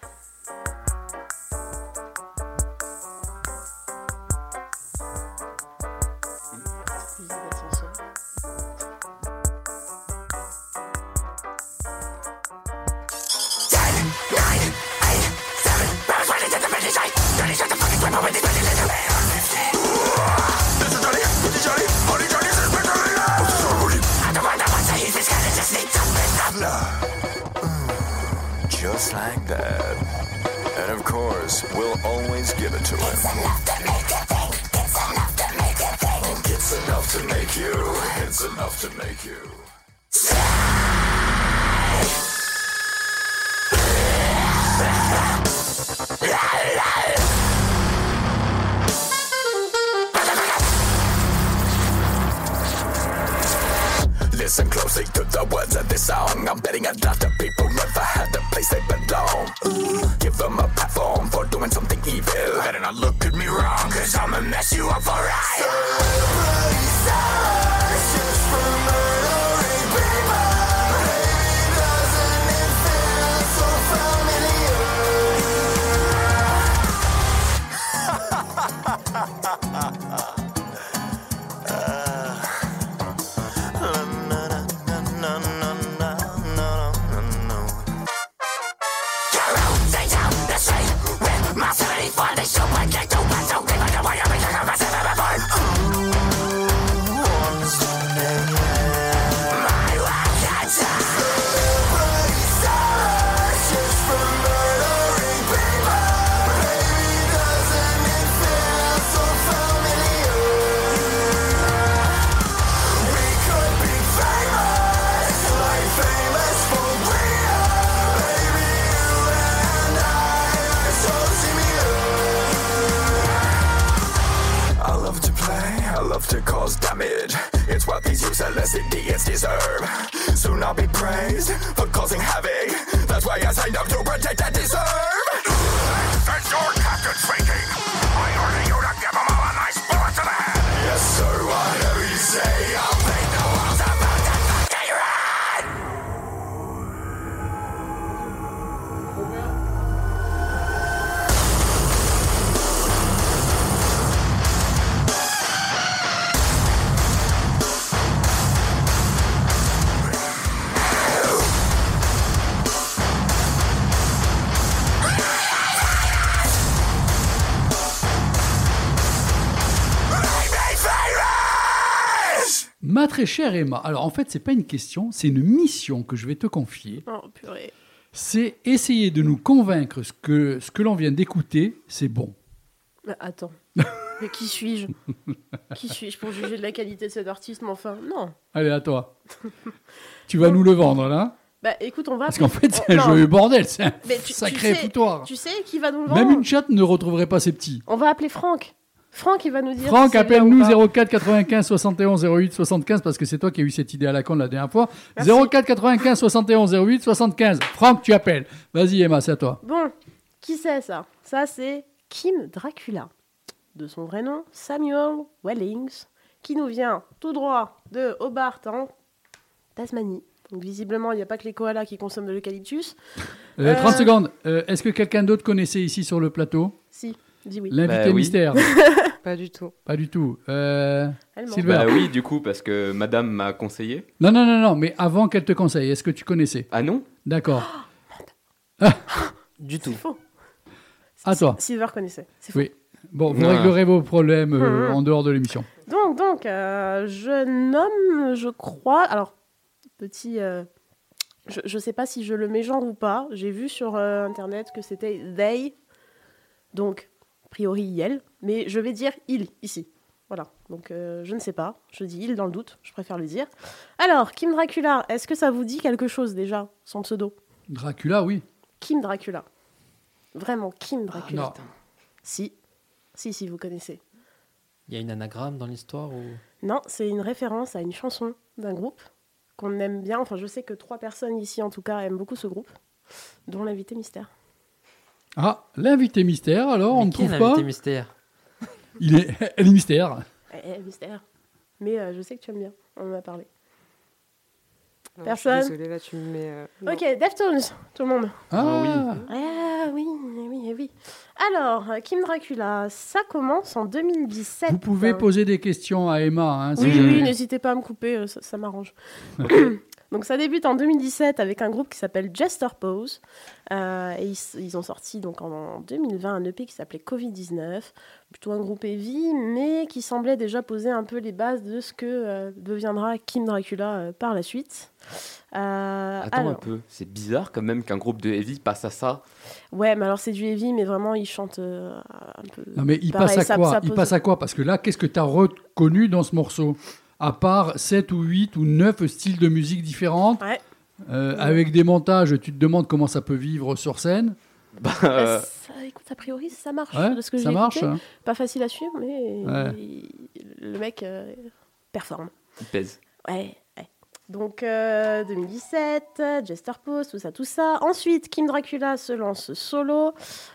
Just like that. And of course, we'll always give it to him. It's enough to make you think. It's enough to make you think. It's enough to make you. It's enough to make you. Listen closely to the words of this song. I'm betting a lot of people never had the place they belong. Ooh. Give them a platform for doing something evil. Better not look at me wrong, cause I'ma mess you up alright. So, just for murdering people. Maybe doesn't it feel so familiar? To cause damage, it's what these useless idiots deserve. Soon I'll be praised for causing havoc. That's why I signed up to protect and deserve. That's your captain speaking. I order you to give him all a nice bullet to the head. Yes, sir, whatever you say, I'll make the world a motherfucking ride. Ma très chère Emma, alors en fait, c'est pas une question, c'est une mission que je vais te confier. Oh, purée. C'est essayer de nous convaincre ce que l'on vient d'écouter, c'est bon. Bah, attends, mais qui suis-je ? Qui suis-je pour juger de la qualité de cet artiste, mais enfin, non. Allez, à toi. Tu vas nous le vendre, là ? Bah écoute, on va... Parce qu'en fait, c'est un joyeux bordel, c'est un sacré foutoir. Tu sais qui va nous le vendre ? Même une chatte ne retrouverait pas ses petits. On va appeler Franck. Franck, il va nous dire... Franck, appelle-nous 04 95 71 08 75, parce que c'est toi qui as eu cette idée à la con la dernière fois. Merci. 04 95 71 08 75. Franck, tu appelles. Vas-y, Emma, c'est à toi. Bon, qui c'est ça ? Ça, c'est Kim Dracula, de son vrai nom, Samuel Wellings, qui nous vient tout droit de Hobart, en Tasmanie. Donc, visiblement, il n'y a pas que les koalas qui consomment de l'eucalyptus. 30 secondes. Est-ce que quelqu'un d'autre connaissait ici sur le plateau ? Si. Oui. L'invité mystère. Pas du tout. Silver. Bah oui, du coup, parce que madame m'a conseillé. Non, mais avant qu'elle te conseille, est-ce que tu connaissais ? Ah non ? D'accord. Oh, du tout. C'est faux. À toi. Silver connaissait. C'est faux. Oui. Bon, vous réglerez vos problèmes en dehors de l'émission. Donc, jeune homme, je crois... Alors, petit... je sais pas si je le mégenre ou pas. J'ai vu sur Internet que c'était « they ». Donc... a priori elle, mais je vais dire il ici. Voilà, donc je ne sais pas, je dis il dans le doute, je préfère le dire. Alors, Kim Dracula, est-ce que ça vous dit quelque chose déjà, son pseudo ? Dracula, oui. Kim Dracula. Vraiment, Kim Dracula. Ah, si, vous connaissez. Il y a une anagramme dans l'histoire ou... Non, c'est une référence à une chanson d'un groupe qu'on aime bien. Enfin, je sais que 3 personnes ici, en tout cas, aiment beaucoup ce groupe, dont l'invité mystère. Ah, l'invité mystère, alors, mais on ne trouve pas. L'invité mystère. Elle est mystère. Elle est mystère. Mais je sais que tu aimes bien. On en a parlé. Non, personne. Désolée, là, tu me mets. Ok, Deftones, tout le monde. Ah oui. Ah oui, oui, oui. Alors, Kim Dracula, ça commence en 2017. Vous pouvez poser des questions à Emma. Hein, oui, n'hésitez pas à me couper, ça m'arrange. Donc, ça débute en 2017 avec un groupe qui s'appelle Jester Pose. Et ils ont sorti donc, en 2020 un EP qui s'appelait Covid-19. Plutôt un groupe heavy, mais qui semblait déjà poser un peu les bases de ce que deviendra Kim Dracula par la suite. Attends un peu, c'est bizarre quand même qu'un groupe de heavy passe à ça. Ouais, mais alors c'est du heavy, mais vraiment ils chantent un peu. Non, mais ils passent à quoi? Ils passent à quoi? Parce que là, qu'est-ce que tu as reconnu dans ce morceau? À part 7 ou 8 ou 9 styles de musique différentes, ouais. Avec des montages, tu te demandes comment ça peut vivre sur scène. Écoute, a priori, ça marche. Ouais, de ce que ça marche. Écouté. Pas facile à suivre, mais le mec performe. Il pèse. Ouais. Donc, 2017, Jester Pose, tout ça. Ensuite, Kim Dracula se lance solo.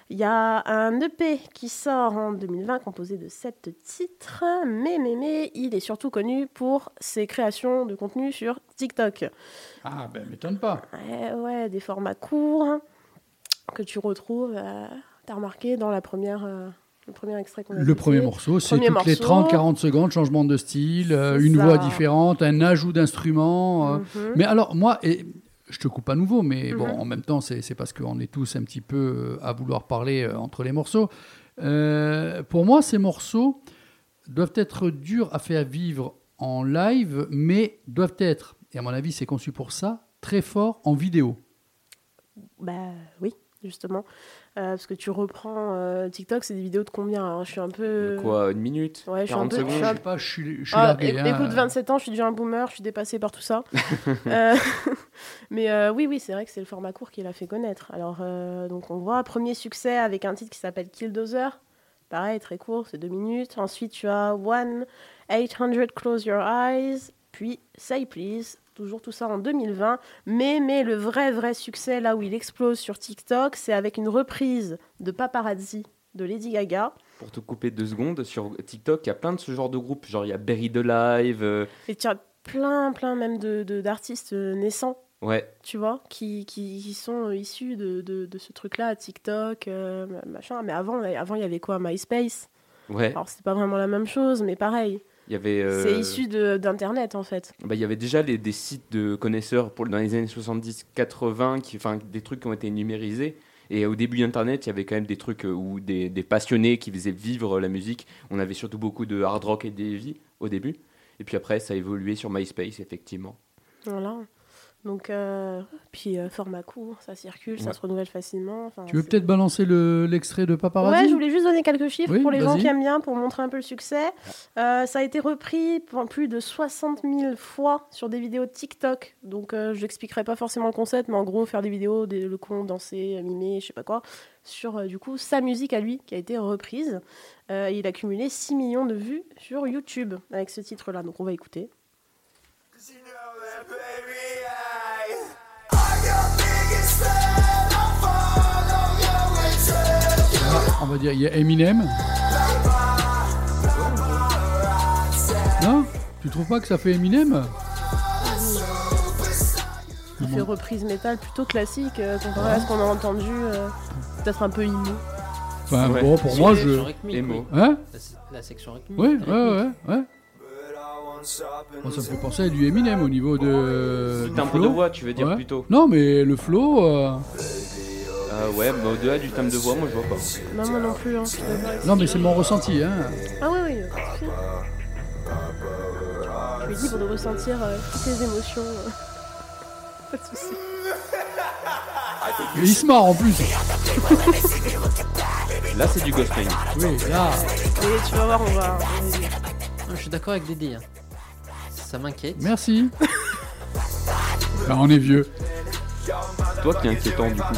Il y a un EP qui sort en 2020, composé de 7 titres. Mais, il est surtout connu pour ses créations de contenu sur TikTok. Ah, ben, m'étonne pas. Ouais, des formats courts que tu retrouves, t'as remarqué, dans la première... Le premier extrait qu'on a écouté. Le premier morceau, c'est toutes les 30-40 secondes, changement de style, une voix différente, un ajout d'instruments. Mais alors, moi, et je te coupe à nouveau, mais bon, en même temps, c'est parce qu'on est tous un petit peu à vouloir parler entre les morceaux. Pour moi, ces morceaux doivent être durs à faire vivre en live, mais doivent être, et à mon avis, c'est conçu pour ça, très fort en vidéo. Bah oui, justement. Parce que tu reprends TikTok, c'est des vidéos de combien? Alors, je suis un peu... Quoi, une minute? Ouais, 40 secondes? Je sais pas, je suis largué. Écoute, 27 ans, je suis déjà un boomer, je suis dépassée par tout ça. Mais oui, c'est vrai que c'est le format court qui l'a fait connaître. Alors, donc on voit, premier succès avec un titre qui s'appelle Killdozer. Pareil, très court, c'est 2 minutes. Ensuite, tu as 1-800 Close Your Eyes, puis Say Please. Toujours tout ça en 2020, mais le vrai succès, là où il explose sur TikTok, c'est avec une reprise de Paparazzi de Lady Gaga. Pour te couper 2 secondes, sur TikTok, il y a plein de ce genre de groupes, genre il y a Buried Alive. Et tu as plein même d'artistes naissants, ouais. Tu vois, qui sont issus de ce truc-là, TikTok, machin. Mais avant, il y avait quoi, MySpace? Ouais. Alors c'est pas vraiment la même chose, mais pareil. Il y avait, c'est issu d'Internet, en fait. Bah, il y avait déjà des sites de connaisseurs dans les années 70-80, des trucs qui ont été numérisés. Et au début d'Internet, il y avait quand même des trucs où des passionnés qui faisaient vivre la musique. On avait surtout beaucoup de hard rock et heavy au début. Et puis après, ça a évolué sur MySpace, effectivement. Voilà. Donc, puis format court, ça circule, ouais. Ça se renouvelle facilement. Enfin, tu veux peut-être balancer l'extrait de Paparazzi? Ouais, je voulais juste donner quelques chiffres pour les gens qui aiment bien, pour montrer un peu le succès. Ça a été repris plus de 60 000 fois sur des vidéos TikTok. Donc, je n'expliquerai pas forcément le concept, mais en gros, faire des vidéos, le con, danser, mimer, je sais pas quoi, sur du coup sa musique à lui qui a été reprise. Il a cumulé 6 millions de vues sur YouTube avec ce titre-là. Donc, on va écouter. On va dire, il y a Eminem. Non? Tu trouves pas que ça fait Eminem? Il fait reprise métal plutôt classique, comparé à ce qu'on a entendu, peut-être un peu emo. Enfin, ouais. Bon, pour moi, je... Emo. Hein? La section rythmique. Oui, ouais. Bon, ça me fait penser à du Eminem au niveau du timbre flow. De voix, tu veux dire, plutôt. Non, mais le flow... ouais, bah, au-delà du thème de voix, moi je vois pas. Non, moi non plus. Hein. Non, mais c'est mon ressenti. Hein. Ah, ouais. Je suis libre de ressentir toutes les émotions. Pas de soucis. Mais il se marre en plus. Là, c'est du gospel. Oui, là. Oui, tu vas voir, on va. Je suis d'accord avec Dédé. Hein. Ça m'inquiète. Merci. Bah, on est vieux. C'est toi qui est inquiétant du coup.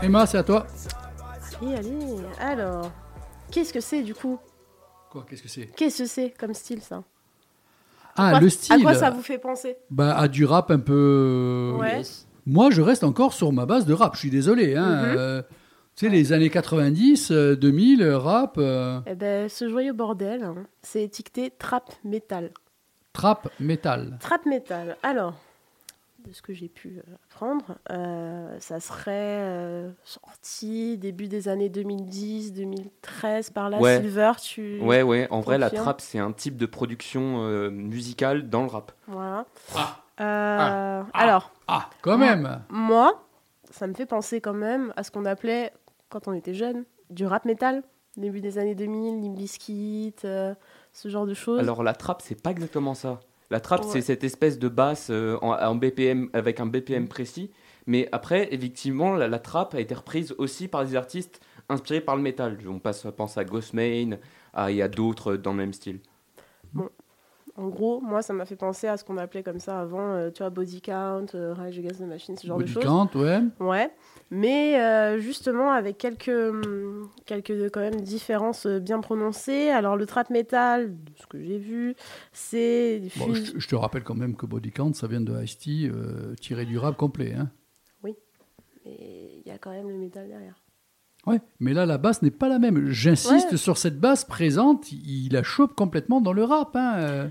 Emma, c'est à toi. Allez. Alors, qu'est-ce que c'est du coup? Quoi, qu'est-ce que c'est? Qu'est-ce que c'est comme style, ça? Ah, le style. À quoi ça vous fait penser? Bah, à du rap un peu. Ouais. moi je reste encore sur ma base de rap, je suis désolé, hein, tu sais, les années 90, 2000, rap... Eh ben, ce joyeux bordel, hein, c'est étiqueté trap metal. Trap metal. Trap metal. Alors, de ce que j'ai pu apprendre, ça serait sorti début des années 2010, 2013, par là, ouais. Silver, tu... Ouais, ouais, en vrai, la trap, c'est un type de production musicale dans le rap. Voilà. Alors, quand même. Moi, ça me fait penser quand même à ce qu'on appelait, quand on était jeune, du rap metal. Début des années 2000, Limp Bizkit, ce genre de choses. Alors la trappe, c'est pas exactement ça. La trappe, ouais, c'est cette espèce de basse en BPM, avec un BPM précis. Mais après, effectivement, la trappe a été reprise aussi par des artistes inspirés par le métal. On pense à Ghost Main, et à d'autres dans le même style. Bon, en gros, moi, ça m'a fait penser à ce qu'on appelait comme ça avant, tu vois, Body Count, Rage Against the Machine, ce genre de choses. Body Count, ouais. Ouais. Mais justement, avec quelques quand même différences bien prononcées. Alors, le trap metal, ce que j'ai vu, c'est... Bon, je te rappelle quand même que Body Count, ça vient de Ice-T, tiré du rap complet. Hein. Oui, mais il y a quand même le métal derrière. Ouais, mais là, la basse n'est pas la même. J'insiste sur cette basse présente, il la chope complètement dans le rap. Hein.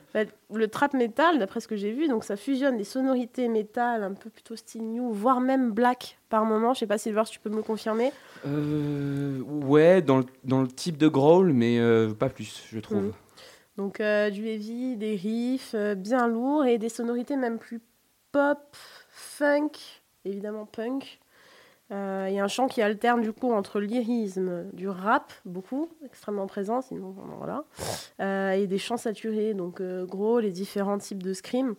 Le trap metal, d'après ce que j'ai vu, donc ça fusionne les sonorités metal, un peu plutôt style new, voire même black par moment. Je sais pas, Silver, si tu peux me le confirmer. Ouais, dans le type de growl, mais pas plus, je trouve. Mmh. Donc du heavy, des riffs bien lourds et des sonorités même plus pop, funk, évidemment punk. Il y a un chant qui alterne du coup entre lyrisme, du rap, beaucoup, extrêmement présent, sinon voilà, et des chants saturés, donc gros, les différents types de scream.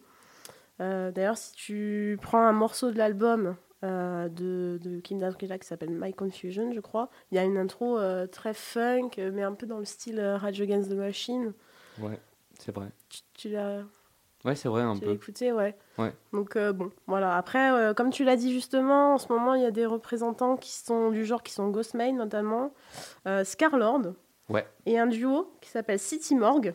D'ailleurs, si tu prends un morceau de l'album de Kim Dracula qui s'appelle My Confusion, je crois, il y a une intro très funk, mais un peu dans le style Rage Against the Machine. Ouais, c'est vrai. Tu l'as... Ouais, c'est vrai, un peu. Écouté, ouais. Donc, bon, voilà. Après, comme tu l'as dit justement, en ce moment, il y a des représentants qui sont du genre, qui sont Ghostman notamment, Scarlord, ouais, et un duo qui s'appelle City Morgue,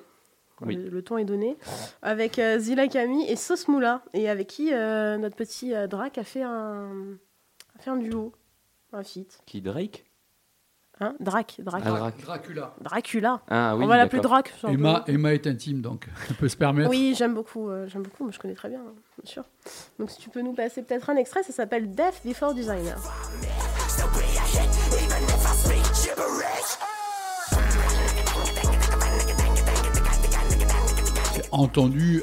oui, le ton est donné, avec Zila Kami et Sauce Moula, et avec qui notre petit Drac a fait un duo, un feat. Qui, Drake ? Hein, Dracula. Ah, oui, on va l'appeler Drac. Emma est intime, donc elle peut se permettre. Oui, j'aime beaucoup, mais je connais très bien, hein, bien sûr. Donc si tu peux nous passer peut-être un extrait, ça s'appelle Death Before Designer. C'est entendu.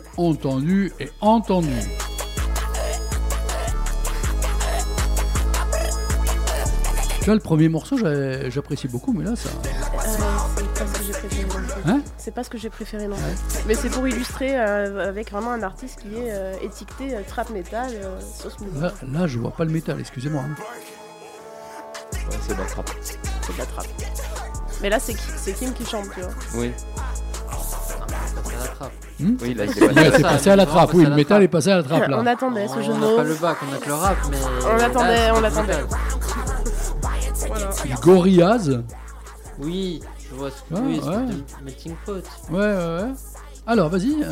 Tu vois, le premier morceau, j'apprécie beaucoup, mais là, ça... C'est pas ce que j'ai préféré, non. Ouais. Mais c'est pour illustrer avec vraiment un artiste qui est étiqueté trap metal, sauce moulin. Là, je vois pas le métal, excusez-moi. Hein. Ouais, c'est de la trap. Mais là, c'est Kim qui chante, tu vois. Oui. Oui, là, c'est passé à la trappe. Oui, le métal est passé à la trappe, là. On attendait ce jeu de mots. On n'a pas le bac, on a que le rap, mais... On l'attendait. Voilà. Gorillaz. Oui, je vois ce que tu veux dire. Melting Pot. Ouais. Alors, vas-y.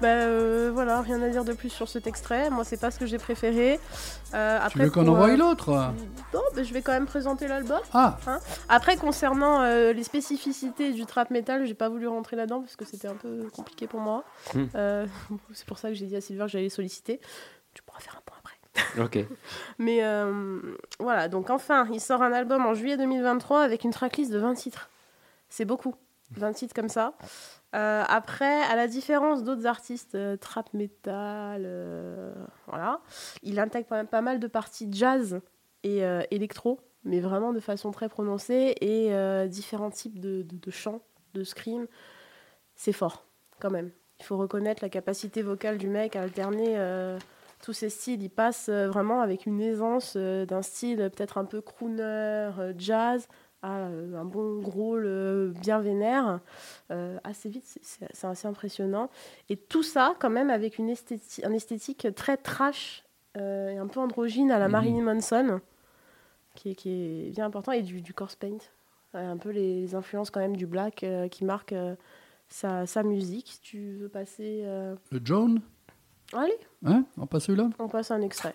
Voilà, rien à dire de plus sur cet extrait. Moi, c'est pas ce que j'ai préféré. Après, tu veux qu'on envoie l'autre ? Non, mais je vais quand même présenter l'album. Ah. Hein. Après, concernant les spécificités du trap metal, j'ai pas voulu rentrer là-dedans parce que c'était un peu compliqué pour moi. C'est pour ça que j'ai dit à Silver que j'allais solliciter. Tu pourras faire un point après. Ok. Mais voilà, donc enfin, il sort un album en juillet 2023 avec une tracklist de 20 titres. C'est beaucoup, 20 titres comme ça. Après, à la différence d'autres artistes trap metal, voilà, il intègre quand même pas mal de parties jazz et électro, mais vraiment de façon très prononcée et différents types de chants, de screams. C'est fort, quand même. Il faut reconnaître la capacité vocale du mec à alterner. Tous ces styles, ils passent vraiment avec une aisance d'un style peut-être un peu crooner, jazz, à un bon growl bien vénère. Assez vite, c'est assez impressionnant. Et tout ça, quand même, avec une esthétique très trash et un peu androgyne à la Marilyn Manson, qui est bien important, et du corpse paint. Un peu les influences quand même du black qui marquent sa musique. Si tu veux passer... Le Joan ? Allez, hein, on passe celui-là. On passe un extrait.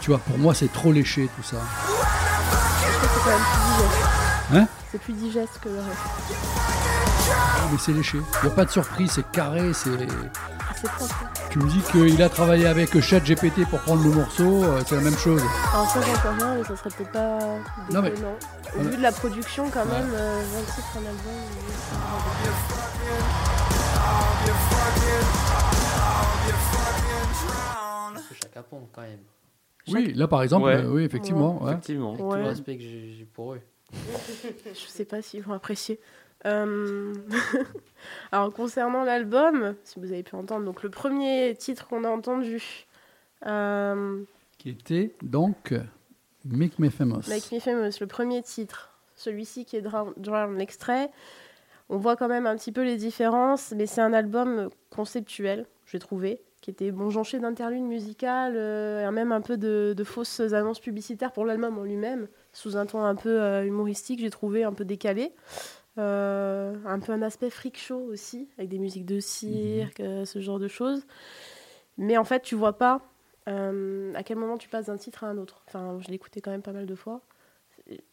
tu vois, pour moi, c'est trop léché tout ça. Hein ? C'est plus digeste que le reste. Mais c'est léché. Il n'y a pas de surprise, c'est carré, c'est... C'est propre. Tu me dis qu'il a travaillé avec ChatGPT pour prendre le morceau, c'est la même chose. Alors ça, j'en sais rien, mais ça serait peut-être pas... Non mais... Au vu de la production, quand même, 20 titres en album... Chacun pompe, quand même. Oui, là, par exemple, oui, effectivement. Ouais. Effectivement. Avec tout le respect que j'ai pour eux. Je sais pas s'ils vont apprécier. Alors concernant l'album, si vous avez pu entendre, donc le premier titre qu'on a entendu, qui était donc Make Me Famous. Make Me Famous, le premier titre. Celui-ci qui est Drown, l'extrait. On voit quand même un petit peu les différences, mais c'est un album conceptuel, j'ai trouvé, qui était bon jonché d'interludes musicales, et même un peu de fausses annonces publicitaires pour l'album en lui-même, sous un ton un peu humoristique, j'ai trouvé un peu décalé. Un peu un aspect freak show aussi, avec des musiques de cirque, ce genre de choses. Mais en fait, tu vois pas à quel moment tu passes d'un titre à un autre. Enfin, je l'ai écouté quand même pas mal de fois.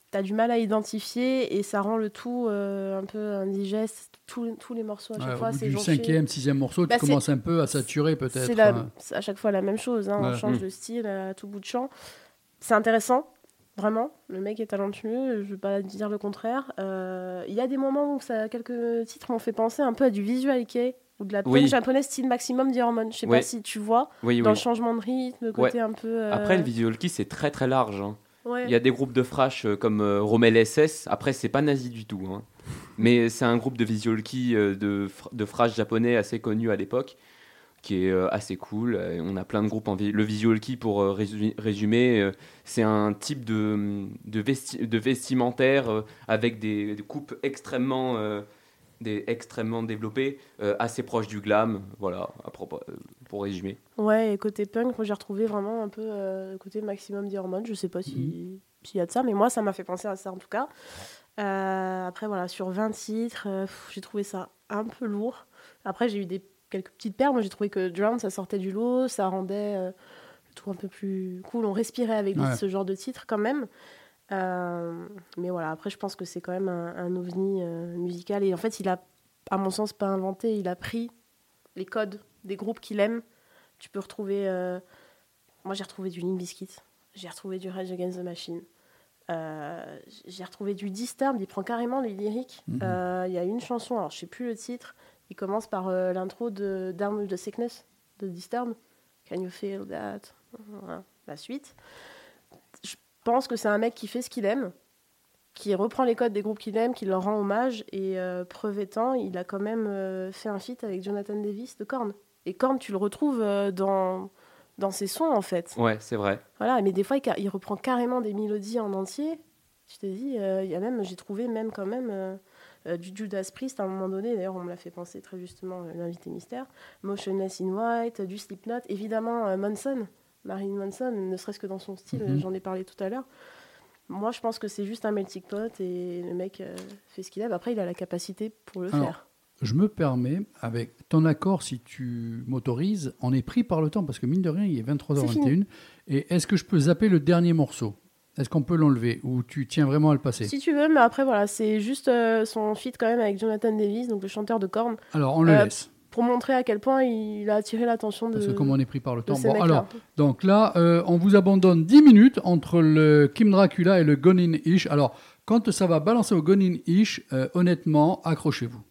T'as du mal à identifier et ça rend le tout un peu indigeste. Tous les morceaux à chaque fois, c'est jonché. Du cinquième, sixième morceau, tu commences un peu à saturer peut-être. C'est à chaque fois la même chose, hein, on change de style à tout bout de champ. C'est intéressant. Vraiment, le mec est talentueux, je ne veux pas dire le contraire. Il y a des moments où quelques titres m'ont fait penser un peu à du Visual Kei ou de la pop japonaise style Maximum The Hormone. Je ne sais pas si tu vois, dans le changement de rythme, le côté un peu... Après, le Visual Kei, c'est très très large. Hein. Ouais. Il y a des groupes de thrash comme Rommel SS. Après, ce n'est pas nazi du tout. Hein. Mais c'est un groupe de Visual Kei de thrash japonais assez connu à l'époque, qui est assez cool. On a plein de groupes en le Visual Kei, pour résumer, c'est un type de vestimentaire avec des coupes extrêmement développées, assez proches du glam, voilà, pour résumer. Ouais, et côté punk, moi j'ai retrouvé vraiment un peu côté Maximum The Hormone. Je sais pas s'il y a de ça, mais moi ça m'a fait penser à ça en tout cas. Après voilà, sur 20 titres, j'ai trouvé ça un peu lourd. Après j'ai eu quelques petites perles. Moi j'ai trouvé que Drown, ça sortait du lot, ça rendait le tout un peu plus cool, on respirait avec ce genre de titre quand même, mais voilà, après je pense que c'est quand même un ovni musical, et en fait il a, à mon sens, pas inventé, il a pris les codes des groupes qu'il aime. Tu peux retrouver moi j'ai retrouvé du Limp Bizkit, j'ai retrouvé du Rage Against the Machine, j'ai retrouvé du Disturbed. Il prend carrément les lyriques, il y a une chanson, alors je sais plus le titre. Il commence par l'intro de Down with the Sickness de Disturbed. Can you feel that? Voilà, la suite. Je pense que c'est un mec qui fait ce qu'il aime, qui reprend les codes des groupes qu'il aime, qui leur rend hommage. Et preuve étant, il a quand même fait un feat avec Jonathan Davis de Korn. Et Korn, tu le retrouves dans ses sons, en fait. Ouais, c'est vrai. Voilà, mais des fois, il reprend carrément des mélodies en entier. Je te dis, il y a même, j'ai trouvé même quand même... du Judas Priest à un moment donné, d'ailleurs on me l'a fait penser très justement, l'invité mystère, Motionless in White, du Slipknot, évidemment Manson, Marilyn Manson, ne serait-ce que dans son style, j'en ai parlé tout à l'heure. Moi je pense que c'est juste un melting pot et le mec fait ce qu'il aime, après il a la capacité pour le faire. Je me permets, avec ton accord, si tu m'autorises, on est pris par le temps parce que mine de rien il est 23h21, et est-ce que je peux zapper le dernier morceau ? Est-ce qu'on peut l'enlever ou tu tiens vraiment à le passer ? Si tu veux, mais après, voilà, c'est juste son feat quand même avec Jonathan Davis, donc le chanteur de Korn. Alors, on le laisse. Pour montrer à quel point il a attiré l'attention de... Parce que comme on est pris par le temps. Bon, alors, donc là, on vous abandonne 10 minutes entre le Kim Dracula et le Goninish. Alors, quand ça va balancer au Goninish, honnêtement, accrochez-vous.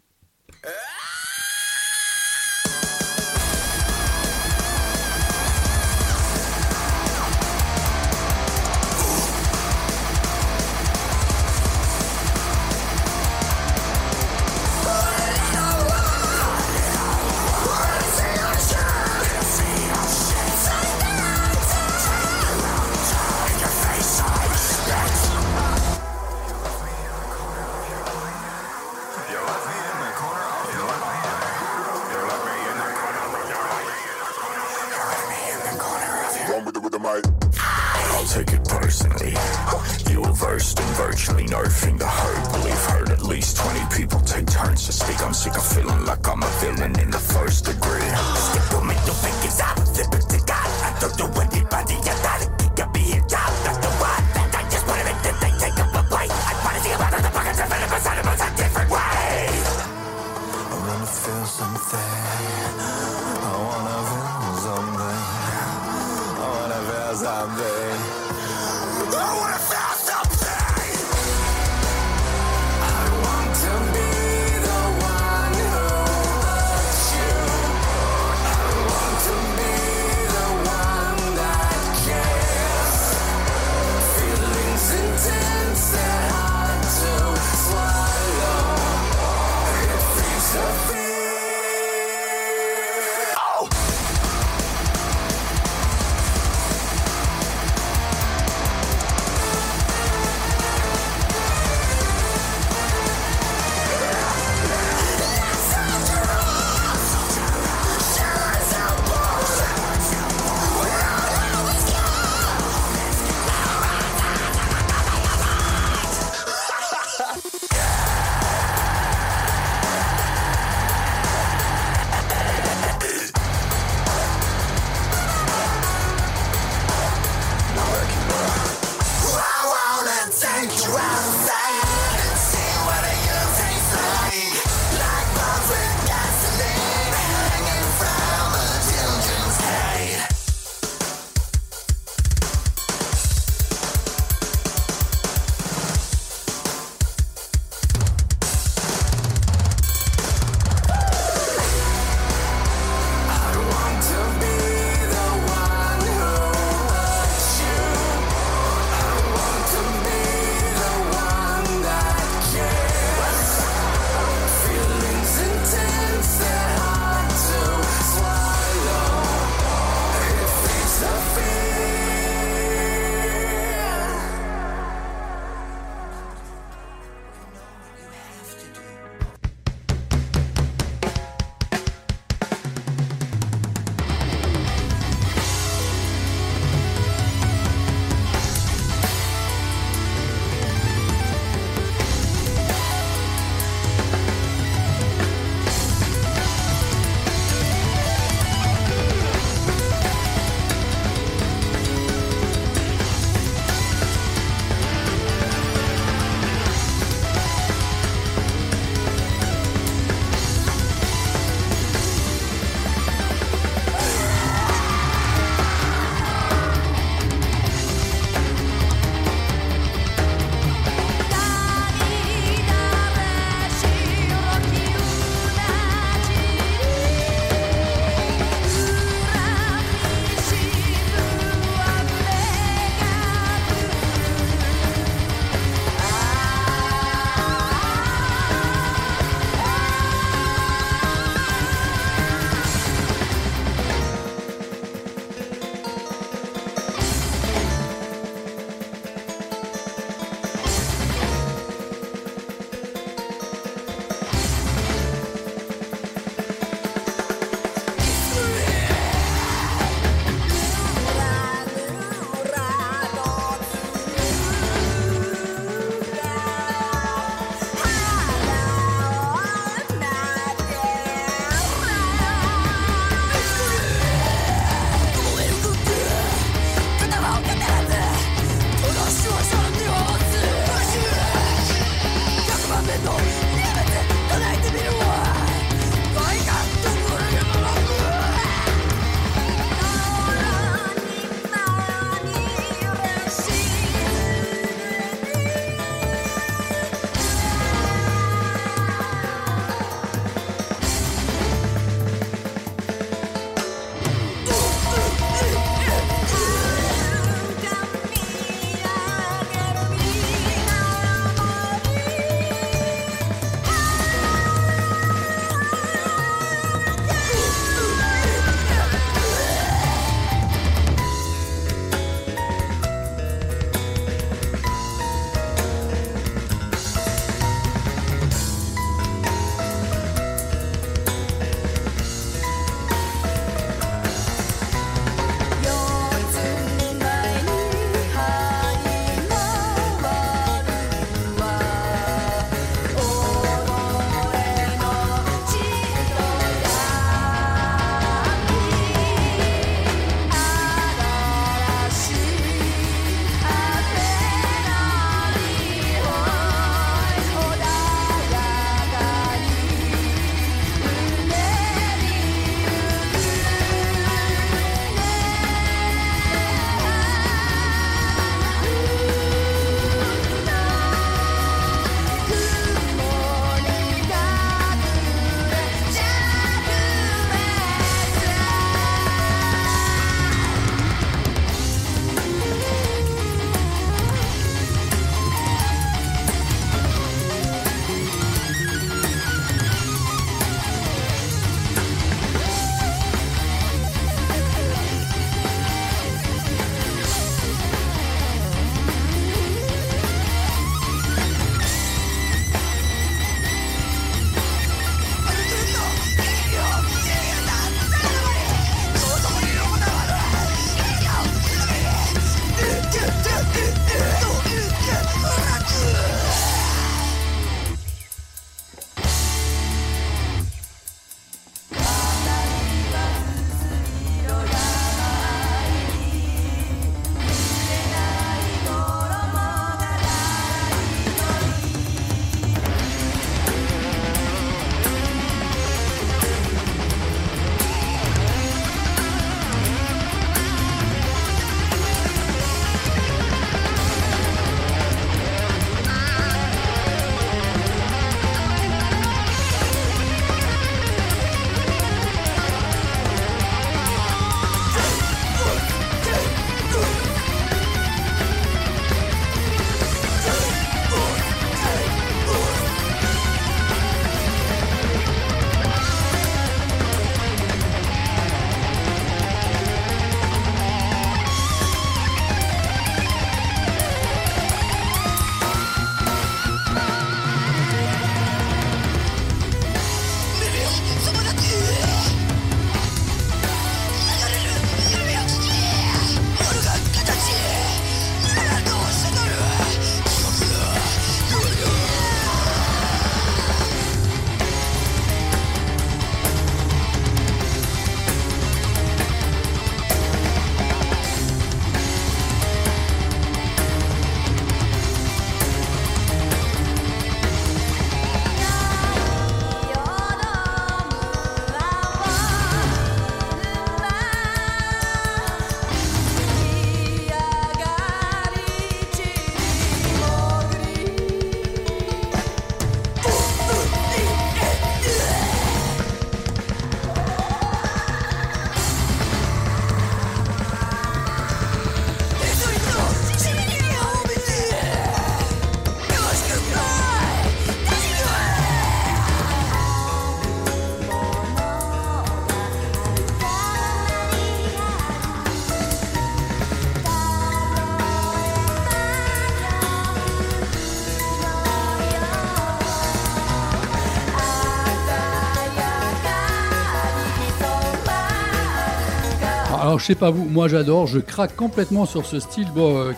Alors, je sais pas vous, moi j'adore, je craque complètement sur ce style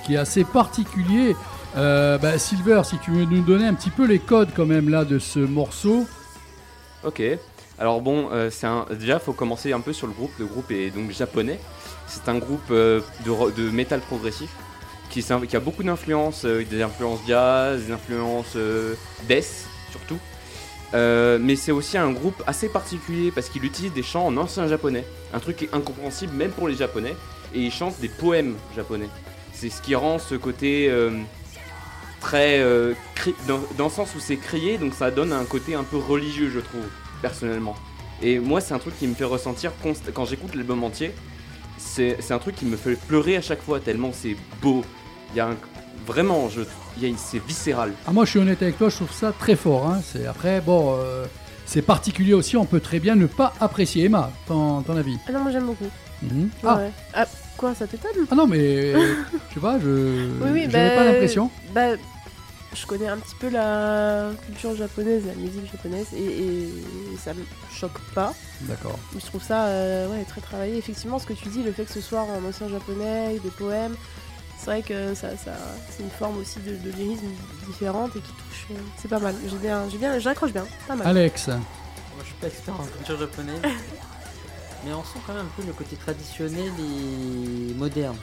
qui est assez particulier. Silver, si tu veux nous donner un petit peu les codes quand même là de ce morceau. Ok, alors bon, déjà faut commencer un peu sur le groupe. Le groupe est donc japonais. C'est un groupe de métal progressif qui a beaucoup d'influences, des influences jazz, des influences death surtout. Mais c'est aussi un groupe assez particulier parce qu'il utilise des chants en ancien japonais, un truc qui est incompréhensible même pour les japonais, et il chante des poèmes japonais. C'est ce qui rend ce côté très dans le sens où c'est crié, donc ça donne un côté un peu religieux, je trouve, personnellement. Et moi c'est un truc qui me fait ressentir quand j'écoute l'album entier, c'est un truc qui me fait pleurer à chaque fois tellement c'est beau. C'est viscéral. Ah, moi, je suis honnête avec toi, je trouve ça très fort. Hein. C'est particulier aussi, on peut très bien ne pas apprécier. Emma, ton avis ? Ah non, moi, j'aime beaucoup. Mm-hmm. Ah. Ouais. Ah, quoi, ça t'étonne ? Ah non, mais je sais pas, j'avais pas l'impression. Je connais un petit peu la culture japonaise, la musique japonaise, et ça me choque pas. D'accord. Je trouve ça très travaillé. Effectivement, ce que tu dis, le fait que ce soit un ancien japonais, des poèmes... C'est vrai que ça c'est une forme aussi de lyrisme différente et qui touche. C'est pas mal. Je raccroche bien. Pas mal. Alex, moi je suis pas expert en culture japonaise, mais on sent quand même un peu le côté traditionnel et moderne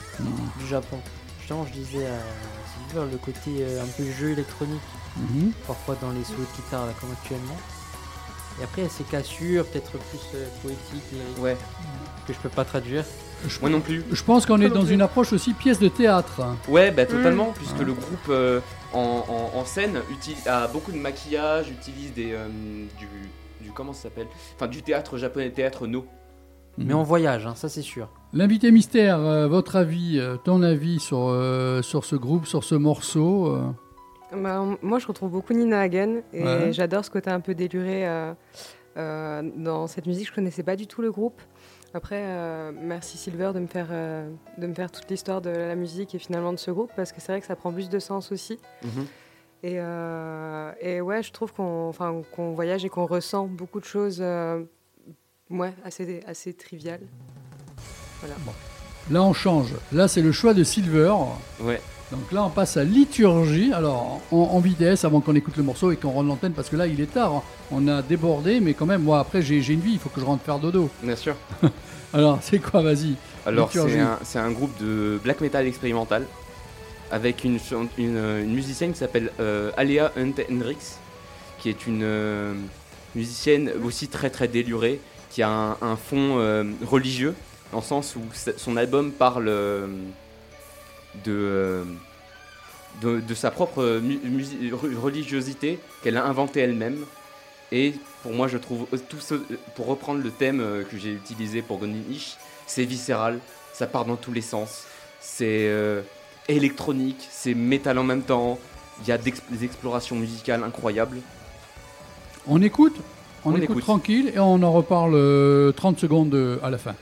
du Japon. Justement, je disais à Silver le côté un peu jeu électronique, parfois dans les solos de guitare là, comme actuellement. Et après, il y a ces cassures, peut-être plus poétiques, et... ouais. Que je peux pas traduire. Moi non plus. Je pense qu'on est dans une approche aussi pièce de théâtre. Ouais, totalement, puisque le groupe en scène a beaucoup de maquillage, utilise du théâtre japonais, théâtre no. Mais on voyage, hein, ça c'est sûr. L'invité mystère, votre avis, ton avis sur ce groupe, sur ce morceau moi je retrouve beaucoup Nina Hagen et j'adore ce côté un peu déluré dans cette musique. Je connaissais pas du tout le groupe. Après, merci Silver de me faire toute l'histoire de la musique et finalement de ce groupe, parce que c'est vrai que ça prend plus de sens aussi. Mmh. Et ouais, je trouve qu'on voyage et qu'on ressent beaucoup de choses assez triviales. Voilà. Bon. Là, on change. Là, c'est le choix de Silver. Ouais. Donc là, on passe à Liturgie. Alors, en vitesse, avant qu'on écoute le morceau et qu'on rende l'antenne, parce que là, il est tard. On a débordé, mais quand même, moi, après, j'ai une vie. Il faut que je rentre faire dodo. Bien sûr. Alors, c'est quoi, vas-y. Alors, c'est un groupe de black metal expérimental avec une musicienne qui s'appelle Alea Hunt-Hendricks, qui est une musicienne aussi très, très délurée, qui a un fond religieux, dans le sens où son album parle... De sa propre religiosité qu'elle a inventée elle-même. Et pour moi, je trouve tout ça, pour reprendre le thème que j'ai utilisé pour Goninish, c'est viscéral, ça part dans tous les sens, c'est électronique, c'est métal en même temps, il y a des explorations musicales incroyables. On écoute tranquille et on en reparle 30 secondes à la fin.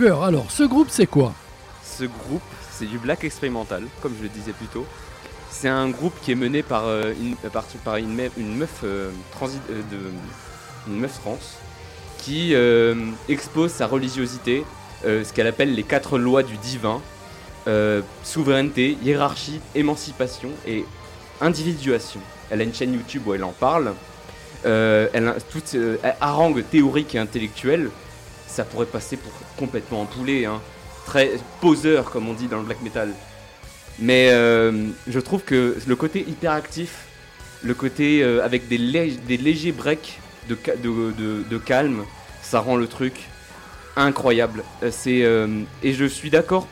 Silver, alors ce groupe c'est quoi ? Ce groupe c'est du black expérimental, comme je le disais plus tôt. C'est un groupe qui est mené par une meuf trans qui expose sa religiosité, ce qu'elle appelle les 4 lois du divin, souveraineté, hiérarchie, émancipation et individuation. Elle a une chaîne YouTube où elle en parle. Elle a toute harangue théorique et intellectuelle. Ça pourrait passer pour complètement empoulé, hein. Très poseur comme on dit dans le black metal. Mais je trouve que le côté hyperactif, le côté avec des légers breaks de calme, ça rend le truc incroyable. C'est et je suis d'accord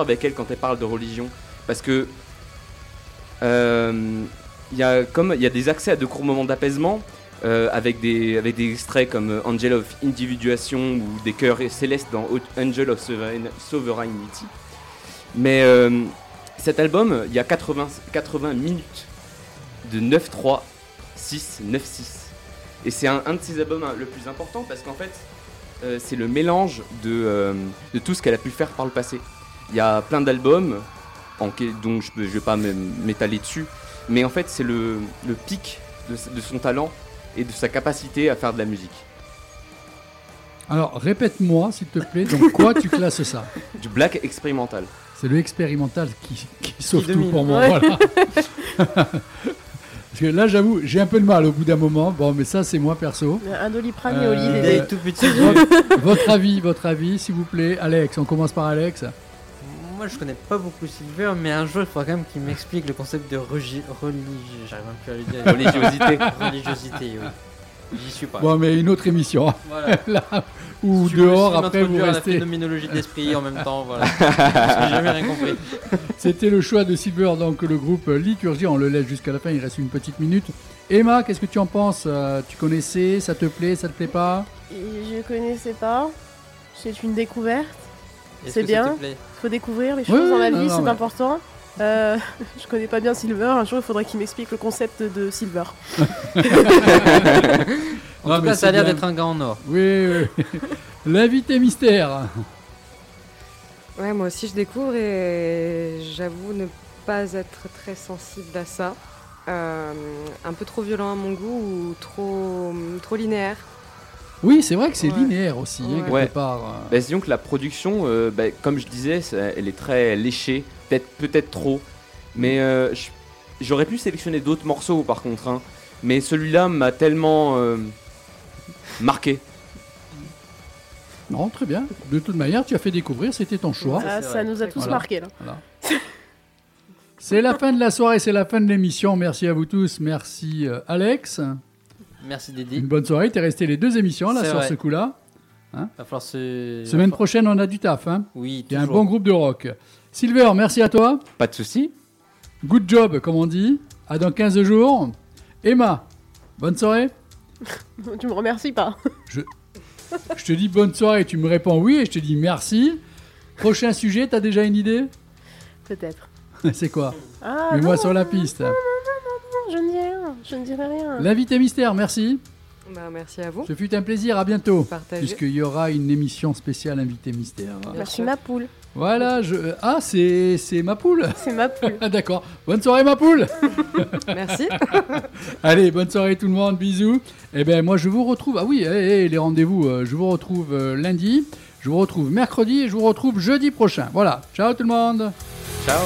avec elle quand elle parle de religion, parce que il y a des accès à de courts moments d'apaisement avec des extraits comme Angel of Individuation ou des chœurs célestes dans Angel of Sovereignty. Mais cet album, il y a 80 minutes de 9-3, 6, 9-6. Et c'est un de ses albums le plus important parce qu'en fait, c'est le mélange de tout ce qu'elle a pu faire par le passé. Il y a plein d'albums, dont je ne vais pas m'étaler dessus, mais en fait, c'est le pic de son talent et de sa capacité à faire de la musique. Alors, répète-moi, s'il te plaît, donc quoi tu classes ça ? Du black expérimental. C'est le expérimental qui sauve tout pour moi. Ouais. Voilà. Parce que là, j'avoue, j'ai un peu de mal au bout d'un moment. Bon, mais ça, c'est moi perso. Un doliprane et au lit. Il est tout petit. Votre avis, s'il vous plaît. Alex, on commence par Alex. Moi, je connais pas beaucoup Silver, mais un jour, il faudra quand même qu'il m'explique le concept de j'arrive même plus à le dire. Religiosité, oui. J'y suis pas. Bon, mais une autre émission. Voilà. Là, ou dehors, après, vous restez. À la phénoménologie de l'esprit en même temps, voilà. J'ai jamais rien compris. C'était le choix de Silver, donc le groupe Liturgie. On le laisse jusqu'à la fin, il reste une petite minute. Emma, qu'est-ce que tu en penses ? Tu connaissais ? Ça te plaît pas ? Je connaissais pas. C'est une découverte. Est-ce c'est bien. Il faut découvrir les choses dans la vie, c'est important. Je connais pas bien Silver, un jour il faudrait qu'il m'explique le concept de Silver. en tout cas, ça a l'air d'être un gars en or. Oui. L'invité mystère. Ouais, moi aussi je découvre et j'avoue ne pas être très sensible à ça. Un peu trop violent à mon goût ou trop linéaire. Oui, c'est vrai que c'est linéaire aussi, quelque part. Bah, disons que la production, comme je disais, elle est très léchée, peut-être trop. Mais j'aurais pu sélectionner d'autres morceaux, par contre. Hein. Mais celui-là m'a tellement marqué. Non, très bien. De toute manière, tu as fait découvrir, c'était ton choix. Ah, ça nous a tous marqués, là. Voilà. C'est la fin de la soirée, c'est la fin de l'émission. Merci à vous tous. Merci, Alex. Merci Dédi. Une bonne soirée, t'es resté les 2 émissions là sur ce coup-là. Hein ? Va falloir Semaine prochaine, on a du taf. Hein ? Oui, il y a un bon groupe de rock. Silver, merci à toi. Pas de souci. Good job, comme on dit. À dans 15 jours. Emma, bonne soirée. Tu me remercies pas. Je te dis bonne soirée, tu me réponds oui et je te dis merci. Prochain sujet, t'as déjà une idée ? Peut-être. C'est quoi ? Mets-moi sur la piste. Je ne dirai rien. L'invité mystère, merci. Bah, merci à vous. Ce fut un plaisir, à bientôt. Partagez. Puisqu'il y aura une émission spéciale invité mystère. Merci ma poule. Voilà, c'est ma poule. C'est ma poule. D'accord. Bonne soirée ma poule. Merci. Allez, bonne soirée tout le monde, bisous. Eh ben moi je vous retrouve. Ah oui, les rendez-vous, je vous retrouve lundi, je vous retrouve mercredi et je vous retrouve jeudi prochain. Voilà. Ciao tout le monde. Ciao.